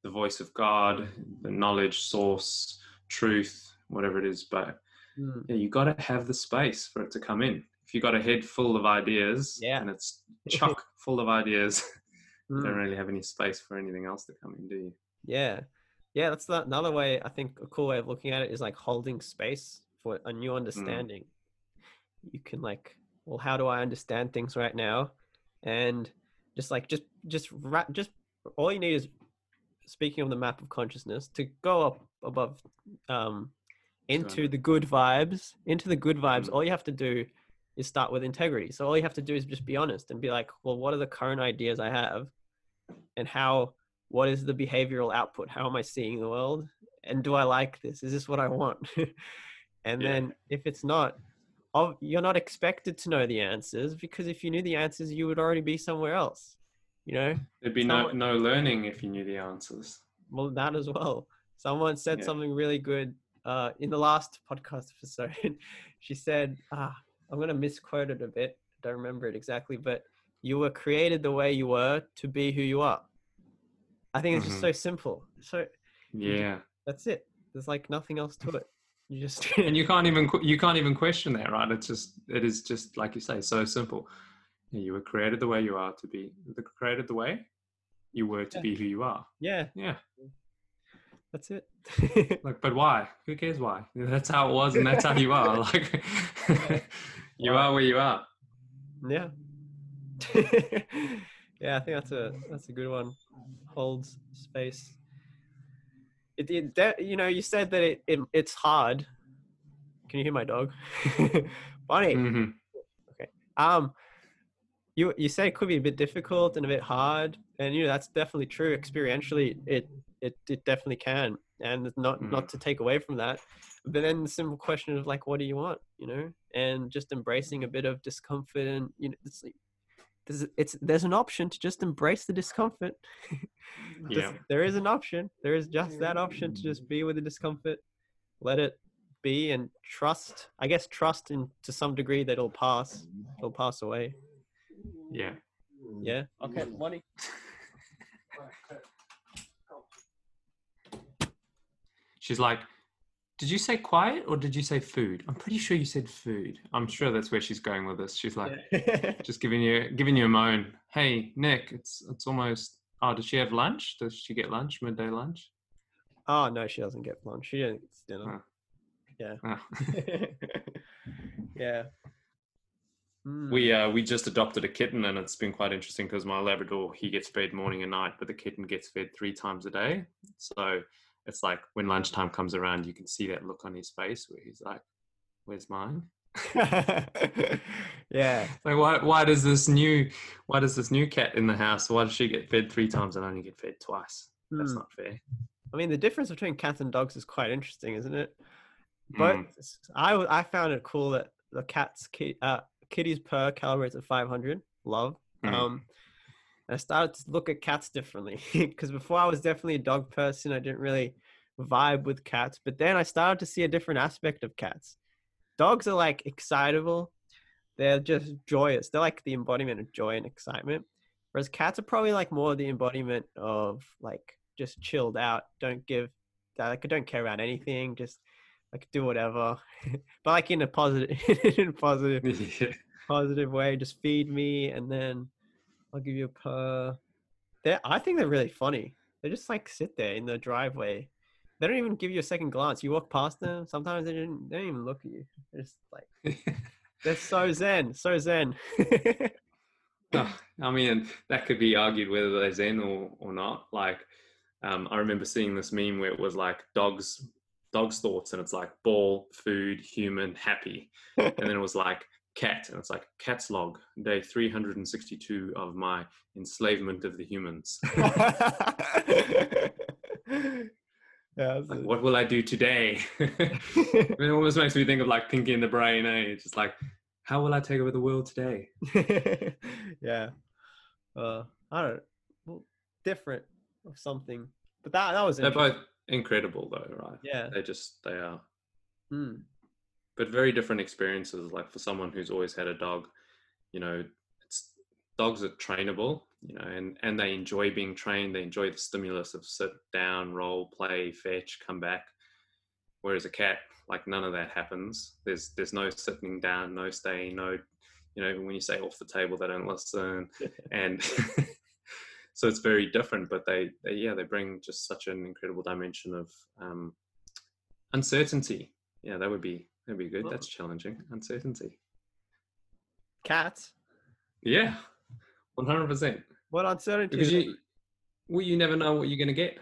The voice of God, the knowledge source, truth, whatever it is. But you got to have the space for it to come in. If you got a head full of ideas and it's chock full of ideas, you don't really have any space for anything else to come in, do you? Yeah. Yeah. That's another way. I think a cool way of looking at it is like holding space for a new understanding. You can like, well, how do I understand things right now? And just like, just all you need is, speaking of the map of consciousness, to go up above, into the good vibes. All you have to do is start with integrity. So all you have to do is just be honest and be like, well, what are the current ideas I have, and what is the behavioral output? How am I seeing the world? And do I like this? Is this what I want? And then if it's not, you're not expected to know the answers, because if you knew the answers, you would already be somewhere else. You know, there'd be no learning if you knew the answers. Well, that as well. Someone said something really good in the last podcast episode. She said, I'm going to misquote it a bit. I don't remember it exactly, but you were created the way you were to be who you are. I think it's just so simple. So that's it. There's like nothing else to it. You just and you can't even question that, right? It is just like you say, so simple. You were created the way you are to be. Created the way you were to be who you are. Yeah. Yeah. That's it. Like, but why? Who cares why? That's how it was, and that's how you are. Like, you are where you are. Yeah. I think that's a good one. Holds space. You said that it's hard. Can you hear my dog? Bonnie. Okay. You said it could be a bit difficult and a bit hard, and that's definitely true. Experientially, it definitely can, and not to take away from that. But then the simple question of like, what do you want? And just embracing a bit of discomfort, and there's an option to just embrace the discomfort. There is an option. There is just that option to just be with the discomfort, let it be, and trust, I guess, trust in to some degree that it'll pass away. Okay, money. She's like, did you say quiet or did you say food? I'm pretty sure you said food. I'm sure that's where she's going with this. She's like, just giving you a moan. Hey, Nick, it's almost, does she have lunch? Does she get lunch, midday lunch? Oh, no, she doesn't get lunch. She gets dinner. We just adopted a kitten, and it's been quite interesting because my Labrador, he gets fed morning and night, but the kitten gets fed 3 times a day. So it's like when lunchtime comes around, you can see that look on his face where he's like, where's mine? Like, why does this new cat in the house, why does she get fed 3 times and only get fed twice? That's not fair. I mean, the difference between cats and dogs is quite interesting, isn't it? But I found it cool that the cat's kitties per calibrates at 500. Love. I started to look at cats differently because before I was definitely a dog person. I didn't really vibe with cats, but then I started to see a different aspect of cats. Dogs are like excitable. They're just joyous. They're like the embodiment of joy and excitement. Whereas cats are probably like more the embodiment of like just chilled out. Don't care about anything. Just like do whatever, but like in a positive way, just feed me. And then I'll give you a purr. I think they're really funny. They just like sit there in the driveway. They don't even give you a second glance. You walk past them. Sometimes they don't even look at you. They're just like, they're so zen. I mean, that could be argued whether they're zen or not. Like, I remember seeing this meme where it was like dog's thoughts, and it's like ball, food, human, happy. And then it was like, cat, and it's like cat's log, day 362 of my enslavement of the humans. Like, what will I do today? It almost makes me think of like Pinky and the Brain, eh? It's just like, how will I take over the world today? I don't know. Well, different or something, but that was they're both incredible though, right? They are But very different experiences. Like for someone who's always had a dog, you know, dogs are trainable, you know, and they enjoy being trained. They enjoy the stimulus of sit down, roll, play, fetch, come back. Whereas a cat, like none of that happens. There's no sitting down, no staying, no, you know, when you say off the table, they don't listen. And so it's very different, but they bring just such an incredible dimension of uncertainty. Yeah, that would be... That'd be good. That's challenging. Uncertainty. Cats? Yeah. 100%. What uncertainty? Because you never know what you're going to get.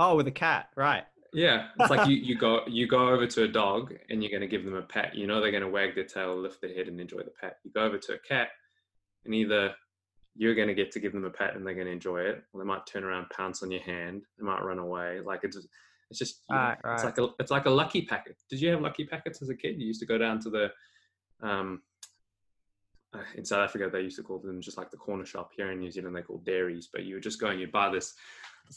Oh, with a cat. Right. Yeah. It's like you go over to a dog and you're going to give them a pat. You know they're going to wag their tail, lift their head and enjoy the pat. You go over to a cat and either you're going to get to give them a pat and they're going to enjoy it, or they might turn around, pounce on your hand. They might run away. Like it's just, right. It's like a lucky packet. Did you have lucky packets as a kid? You used to go down to the, in South Africa, they used to call them just like the corner shop. Here in New Zealand, they call dairies, but you would just go and you'd buy this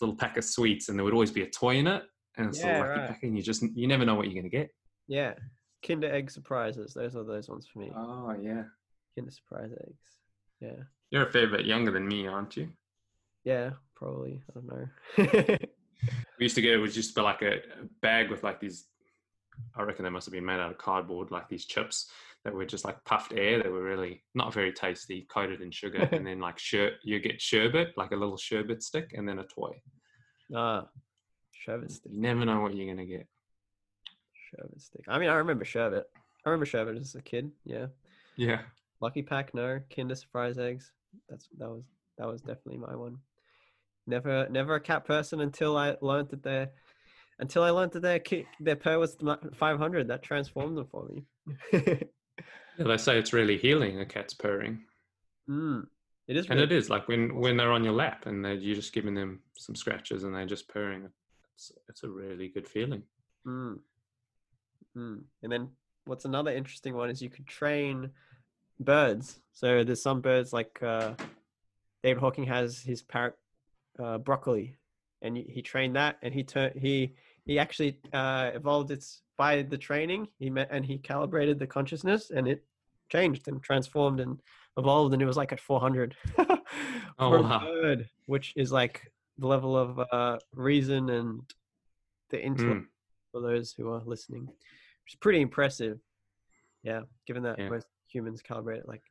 little pack of sweets and there would always be a toy in it. And it's a lucky packet and you never know what you're going to get. Yeah. Kinder egg surprises. Those are those ones for me. Oh yeah. Kinder surprise eggs. Yeah. You're a fair bit younger than me, aren't you? Yeah, probably. I don't know. We used to get, it was just like a bag with like these, I reckon they must have been made out of cardboard, like these chips that were just like puffed air. They were really not very tasty, coated in sugar. And then like you get sherbet, like a little sherbet stick, and then a toy. Sherbet stick. You never know what you're going to get. Sherbet stick. I mean, I remember sherbet. As a kid. Yeah. Yeah. Lucky pack. No. Kinder surprise eggs. That was definitely my one. Never a cat person until I learned that their purr was 500. That transformed them for me. They say it's really healing, a cat's purring. It is, and really, it is like when they're on your lap and you're just giving them some scratches and they're just purring. It's a really good feeling. And then what's another interesting one is you could train birds. So there's some birds like David Hawkins has his parrot broccoli, and he trained that, and he actually evolved its by the training. He calibrated the consciousness, and it changed and transformed and evolved, and it was like at 400 a bird, which is like the level of reason and the intellect for those who are listening, which is pretty impressive. Yeah, given that most humans calibrate it like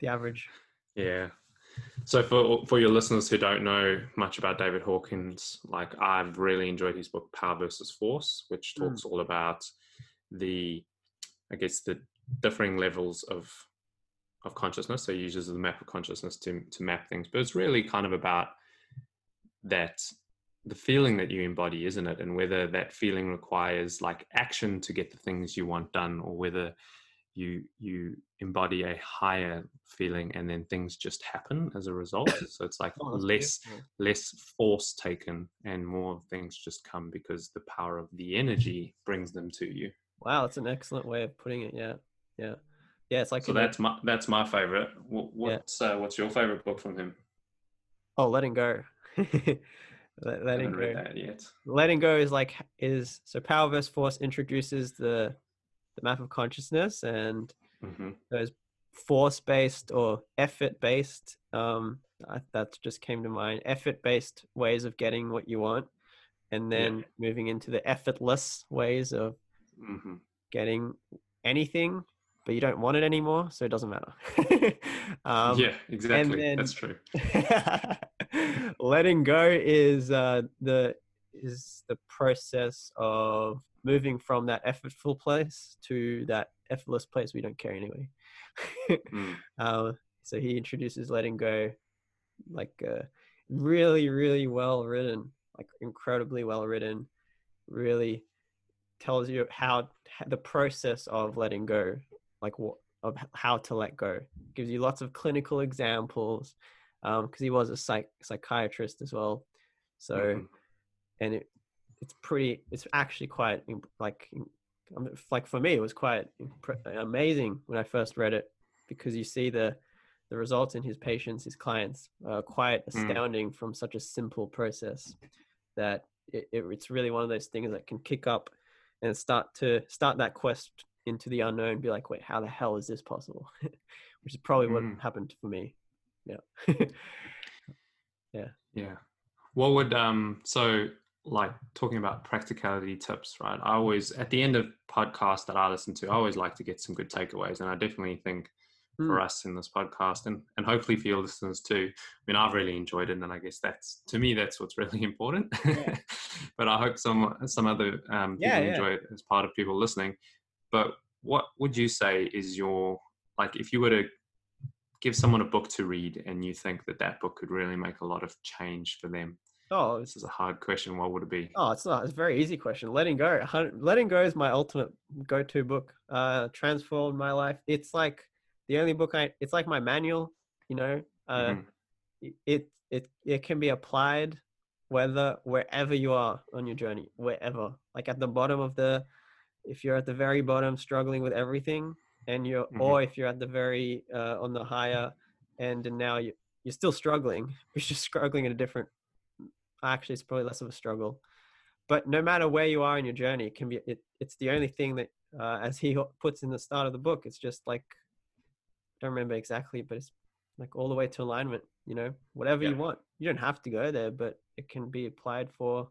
the average. Yeah. So for your listeners who don't know much about David Hawkins, like I've really enjoyed his book Power versus Force, which talks all about the differing levels of consciousness. So he uses the map of consciousness to map things, but it's really kind of about that, the feeling that you embody, isn't it? And whether that feeling requires like action to get the things you want done, or whether you embody a higher feeling and then things just happen as a result. So it's like less force taken and more things just come because the power of the energy brings them to you. Wow, that's an excellent way of putting it. Yeah. It's like so. That's my favorite. What's your favorite book from him? Oh, Letting Go. Letting Go. Read that yet. Letting Go is so Power versus Force introduces the map of consciousness and those force-based or effort-based. That just came to mind. Effort-based ways of getting what you want, and then moving into the effortless ways of getting anything, but you don't want it anymore, so it doesn't matter. Exactly. That's true. Letting go is the process of moving from that effortful place to that effortless place we don't care anyway. So he introduces Letting Go, like really, really well written, like incredibly well written, really tells you how the process of letting go, like how to let go, gives you lots of clinical examples, because he was a psychiatrist as well. So and it's actually quite like for me it was quite amazing when I first read it, because you see the results in his patients, his clients, are quite astounding from such a simple process, that it's really one of those things that can kick up and start that quest into the unknown, be like, wait, how the hell is this possible? Which is probably what happened for me. Yeah. What would, so like talking about practicality tips, right? I always, at the end of podcasts that I listen to, I always like to get some good takeaways. And I definitely think for us in this podcast and hopefully for your listeners too, I mean, I've really enjoyed it. And I guess to me, that's what's really important. Yeah. But I hope some other people enjoy it as part of people listening. But what would you say is your, like, if you were to give someone a book to read and you think that book could really make a lot of change for them? Oh, this is a hard question. What would it be? Oh, it's not. It's a very easy question. Letting Go. Letting Go is my ultimate go-to book. Transformed my life. It's like the only book it's like my manual, you know. It can be applied wherever you are on your journey, wherever, like at the bottom if you're at the very bottom struggling with everything, and or if you're at the very on the higher end and now you're still struggling, you're just struggling at a different, actually it's probably less of a struggle, but no matter where you are in your journey, it can be, it's the only thing that as he puts in the start of the book, it's just like, I don't remember exactly, but it's like all the way to alignment, you know, whatever you want. You don't have to go there, but it can be applied for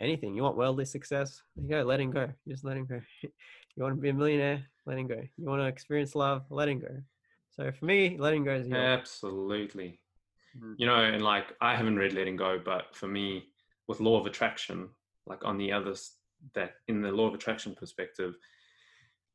anything. You want worldly success? There you go, letting go. You're just letting go. You want to be a millionaire? Letting go. You want to experience love? Letting go. So for me, Letting Go is yours. Absolutely. You know, and like I haven't read Letting Go, but for me, with Law of Attraction, like on the others, that in the Law of Attraction perspective,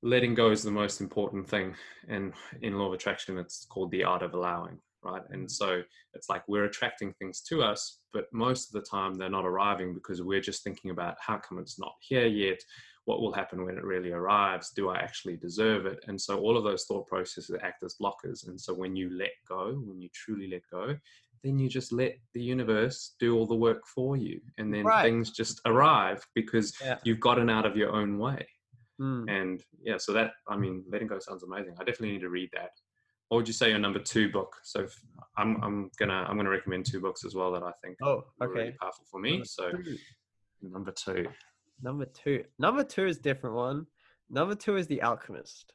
letting go is the most important thing. And in Law of Attraction, it's called the art of allowing, right? And so it's like we're attracting things to us, but most of the time they're not arriving because we're just thinking about how come it's not here yet? What will happen when it really arrives? Do I actually deserve it? And so all of those thought processes act as blockers. And so when you let go, when you truly let go, then you just let the universe do all the work for you. And then things just arrive because you've gotten out of your own way. And yeah, so that, I mean, Letting Go sounds amazing. I definitely need to read that. What would you say your number two book? So if, I'm gonna recommend two books as well that I think are really powerful for me. Number two is a different one. Number two is The Alchemist,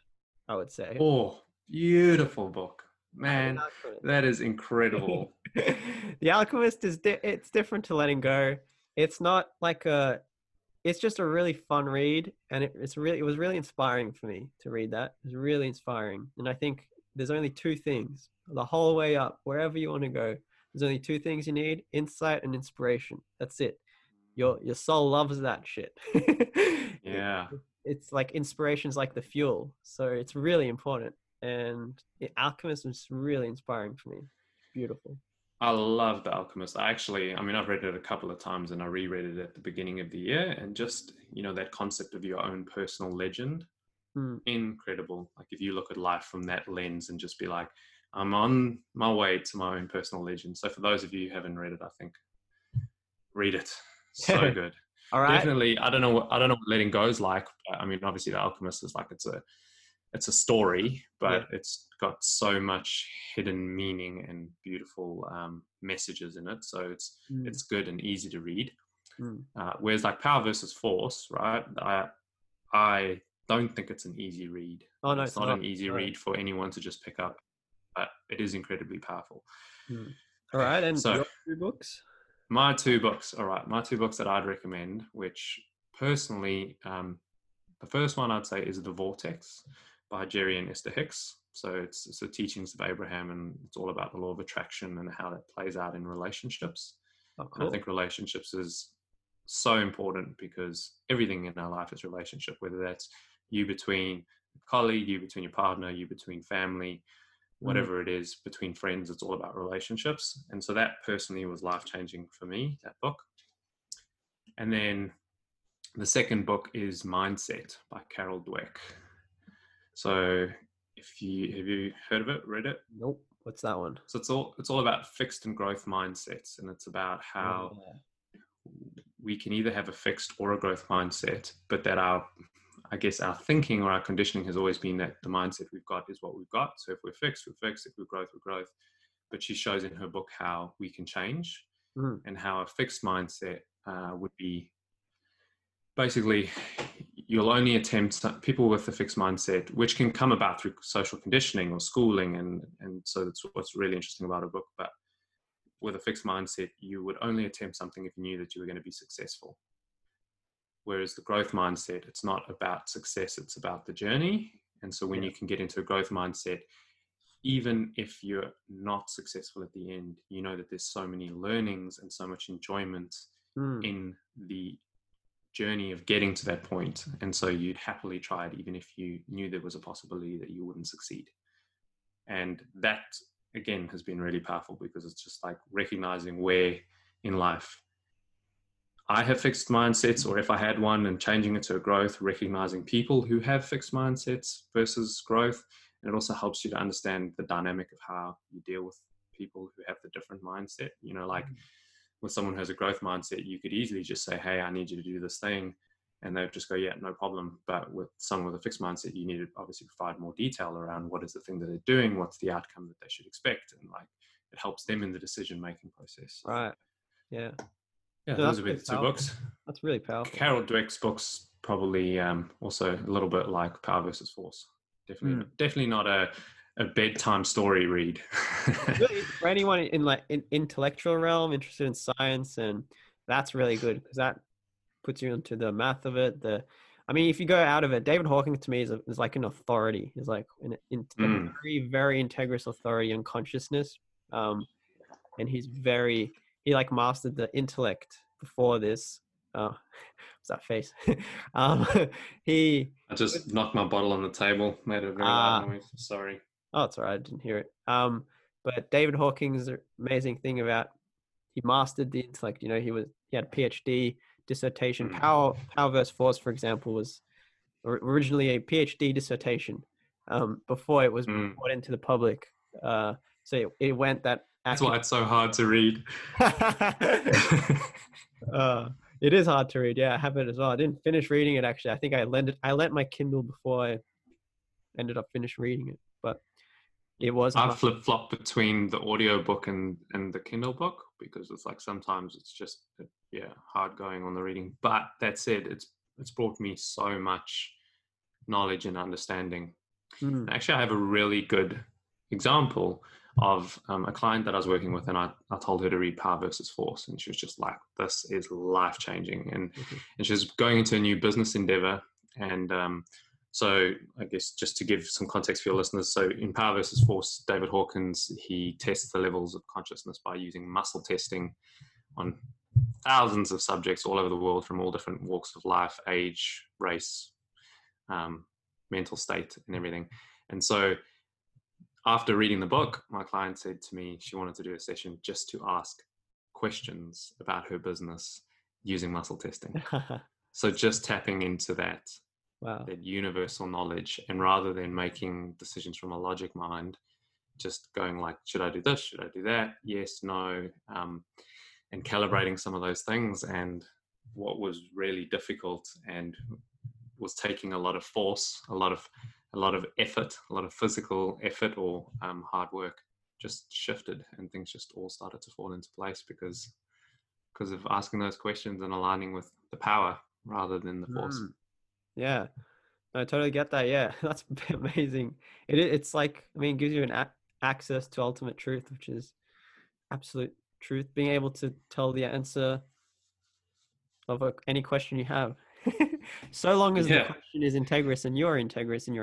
I would say. Oh, beautiful book, man. That is incredible. The Alchemist is it's different to Letting Go. It's not like a. It's just a really fun read, and it was really inspiring for me to read that. It was really inspiring, and I think there's only two things the whole way up, wherever you want to go. There's only two things you need: insight and inspiration. That's it. Your soul loves that shit. Yeah. It's like inspiration's like the fuel, so it's really important. And The Alchemist was really inspiring for me. Beautiful. I love The Alchemist. I've read it a couple of times, and I reread it at the beginning of the year, and just, you know, that concept of your own personal legend, incredible. Like if you look at life from that lens and just be like, I'm on my way to my own personal legend. So for those of you who haven't read it, I think read it. So good. All right. Definitely. I don't know what Letting Go is like. But, I mean, obviously The Alchemist is like, it's a story, but it's got so much hidden meaning and beautiful messages in it. So it's good and easy to read. Whereas like Power versus Force, right? I don't think it's an easy read. Oh no, it's not an easy read for anyone to just pick up, but it is incredibly powerful. All right. And so your two books? My two books. All right. My two books that I'd recommend, which personally, the first one I'd say is The Vortex by Jerry and Esther Hicks. So it's the teachings of Abraham, and it's all about the law of attraction and how that plays out in relationships. Oh, cool. And I think relationships is so important because everything in our life is relationship, whether that's you between a colleague, you between your partner, you between family, whatever it is, between friends, it's all about relationships. And so that personally was life-changing for me, that book. And then the second book is Mindset by Carol Dweck. So have you heard of it, read it? Nope. What's that one? So it's all about fixed and growth mindsets. And it's about how we can either have a fixed or a growth mindset, but that our thinking or our conditioning has always been that the mindset we've got is what we've got. So if we're fixed, we're fixed. If we're growth, we're growth. But she shows in her book how we can change and how a fixed mindset would be basically you'll only attempt people with a fixed mindset, which can come about through social conditioning or schooling. And so that's what's really interesting about her book. But with a fixed mindset, you would only attempt something if you knew that you were going to be successful. Whereas the growth mindset, it's not about success, it's about the journey. And so when you can get into a growth mindset, even if you're not successful at the end, you know that there's so many learnings and so much enjoyment in the journey of getting to that point. And so you'd happily try it, even if you knew there was a possibility that you wouldn't succeed. And that, again, has been really powerful because it's just like recognizing where in life I have fixed mindsets, or if I had one, and changing it to a growth, recognizing people who have fixed mindsets versus growth. And it also helps you to understand the dynamic of how you deal with people who have the different mindset. You know, like with someone who has a growth mindset, you could easily just say, hey, I need you to do this thing. And they'd just go, yeah, no problem. But with someone with a fixed mindset, you need to obviously provide more detail around what is the thing that they're doing, what's the outcome that they should expect. And like, it helps them in the decision-making process. Right. Yeah. Yeah, so those would be the two books. That's really powerful. Carol Dweck's books probably also a little bit like Power versus Force. Definitely not a bedtime story read. Really, for anyone in like in intellectual realm interested in science, and that's really good because that puts you into the math of it. If you go out of it, David Hawkins to me is like an authority. He's like a very, very integrous authority on consciousness, and he's very. He like mastered the intellect before this. What's that face? I just knocked my bottle on the table, made a very loud noise. Sorry. Oh, it's all right. I didn't hear it. But David Hawkins' amazing thing about he mastered the intellect. You know, he had a PhD dissertation. Power versus Force, for example, was originally a PhD dissertation before it was brought into the public. So it went that. That's why it's so hard to read. It is hard to read. Yeah, I have it as well. I didn't finish reading it, actually. I think I lent my Kindle before I ended up finishing reading it. But it was hard. I flip-flop between the audiobook and the Kindle book, because it's like sometimes it's just, yeah, hard going on the reading. But that said, it's brought me so much knowledge and understanding. Actually, I have a really good example of a client that I was working with, and I told her to read Power versus Force, and she was just like, this is life-changing. And and she was going into a new business endeavor, and so I guess just to give some context for your listeners, so in Power versus Force, David Hawkins, he tests the levels of consciousness by using muscle testing on thousands of subjects all over the world from all different walks of life, age, race, mental state, and everything. And so after reading the book, my client said to me she wanted to do a session just to ask questions about her business using muscle testing. So just tapping into that. Wow. That universal knowledge, and rather than making decisions from a logic mind, just going like, should I do this? Should I do that? Yes, no, and calibrating some of those things. And what was really difficult and was taking a lot of force, a lot of effort, a lot of physical effort or hard work, just shifted, and things just all started to fall into place because of asking those questions and aligning with the power rather than the force. Yeah, I totally get that. Yeah, that's amazing. It's like, I mean, it gives you an access to ultimate truth, which is absolute truth. Being able to tell the answer of any question you have, so long as the question is integrous in your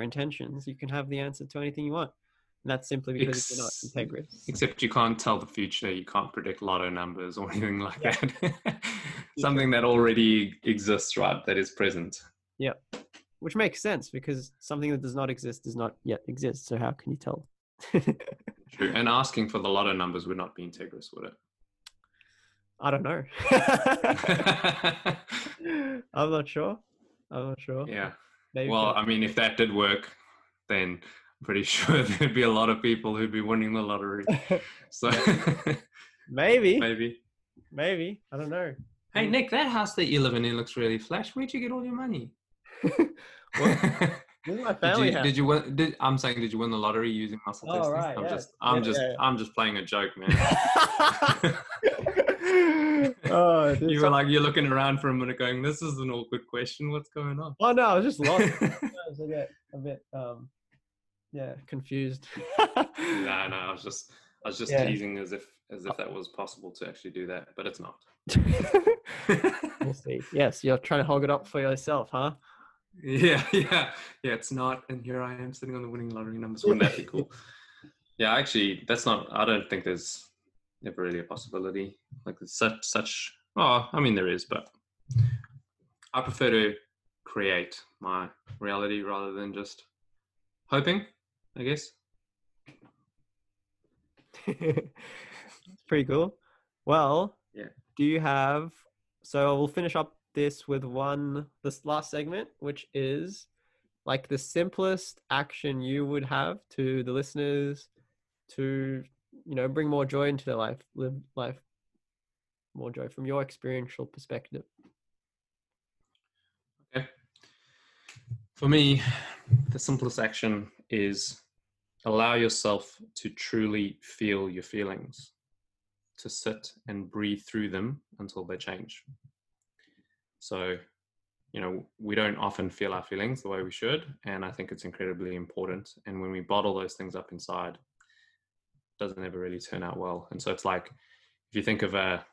intentions, you can have the answer to anything you want. And that's simply because you're not integrous. Except you can't tell the future. You can't predict lotto numbers or anything like that. Something that already exists, right? That is present. Yeah, which makes sense, because something that does not exist does not yet exist. So how can you tell? True. And asking for the lotto numbers would not be integrous, would it? I don't know. I'm not sure. Yeah. Maybe. Well, I mean, if that did work, then I'm pretty sure there'd be a lot of people who'd be winning the lottery. So Maybe. I don't know. Hey, Nick, that house that you live in looks really flash. Where'd you get all your money? Did you win the lottery using muscle testing? Right, I'm just playing a joke, man. You were like, you're looking around for a minute going, this is an awkward question, what's going on? Oh no, I was just lost. I was a bit confused. No, I was just teasing as if that was possible to actually do that, but it's not. We'll see. Yes, you're trying to hog it up for yourself, huh? Yeah, it's not. And here I am sitting on the winning lottery numbers. Wouldn't that be cool? Yeah, actually, I don't think there's never really a possibility. Like there's there is, but I prefer to create my reality rather than just hoping, I guess. That's pretty cool. Well, yeah. So we'll finish up this with this last segment, which is like the simplest action you would have to the listeners to, bring more joy into their life, live life more joy from your experiential perspective. Okay. For me, the simplest action is allow yourself to truly feel your feelings, to sit and breathe through them until they change. So, we don't often feel our feelings the way we should. And I think it's incredibly important. And when we bottle those things up inside, it doesn't ever really turn out well. And so it's like, if you think of a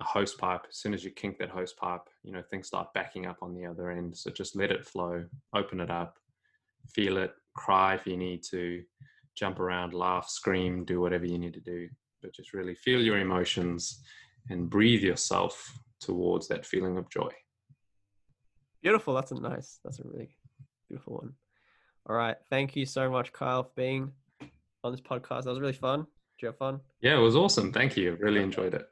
hose pipe, as soon as you kink that hose pipe, things start backing up on the other end. So just let it flow, open it up, feel it, cry if you need to, jump around, laugh, scream, do whatever you need to do, but just really feel your emotions and breathe yourself towards that feeling of joy. Beautiful. That's a really beautiful one. All right. Thank you so much, Kyle, for being on this podcast. That was really fun. Did you have fun? Yeah, it was awesome. Thank you. Really enjoyed it.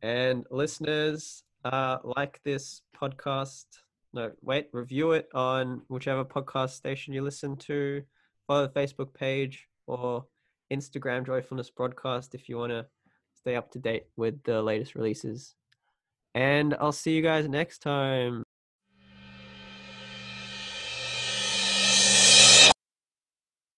And listeners, like this podcast. No, wait, review it on whichever podcast station you listen to. Follow the Facebook page or Instagram Joyfulness Broadcast if you want to stay up to date with the latest releases. And I'll see you guys next time.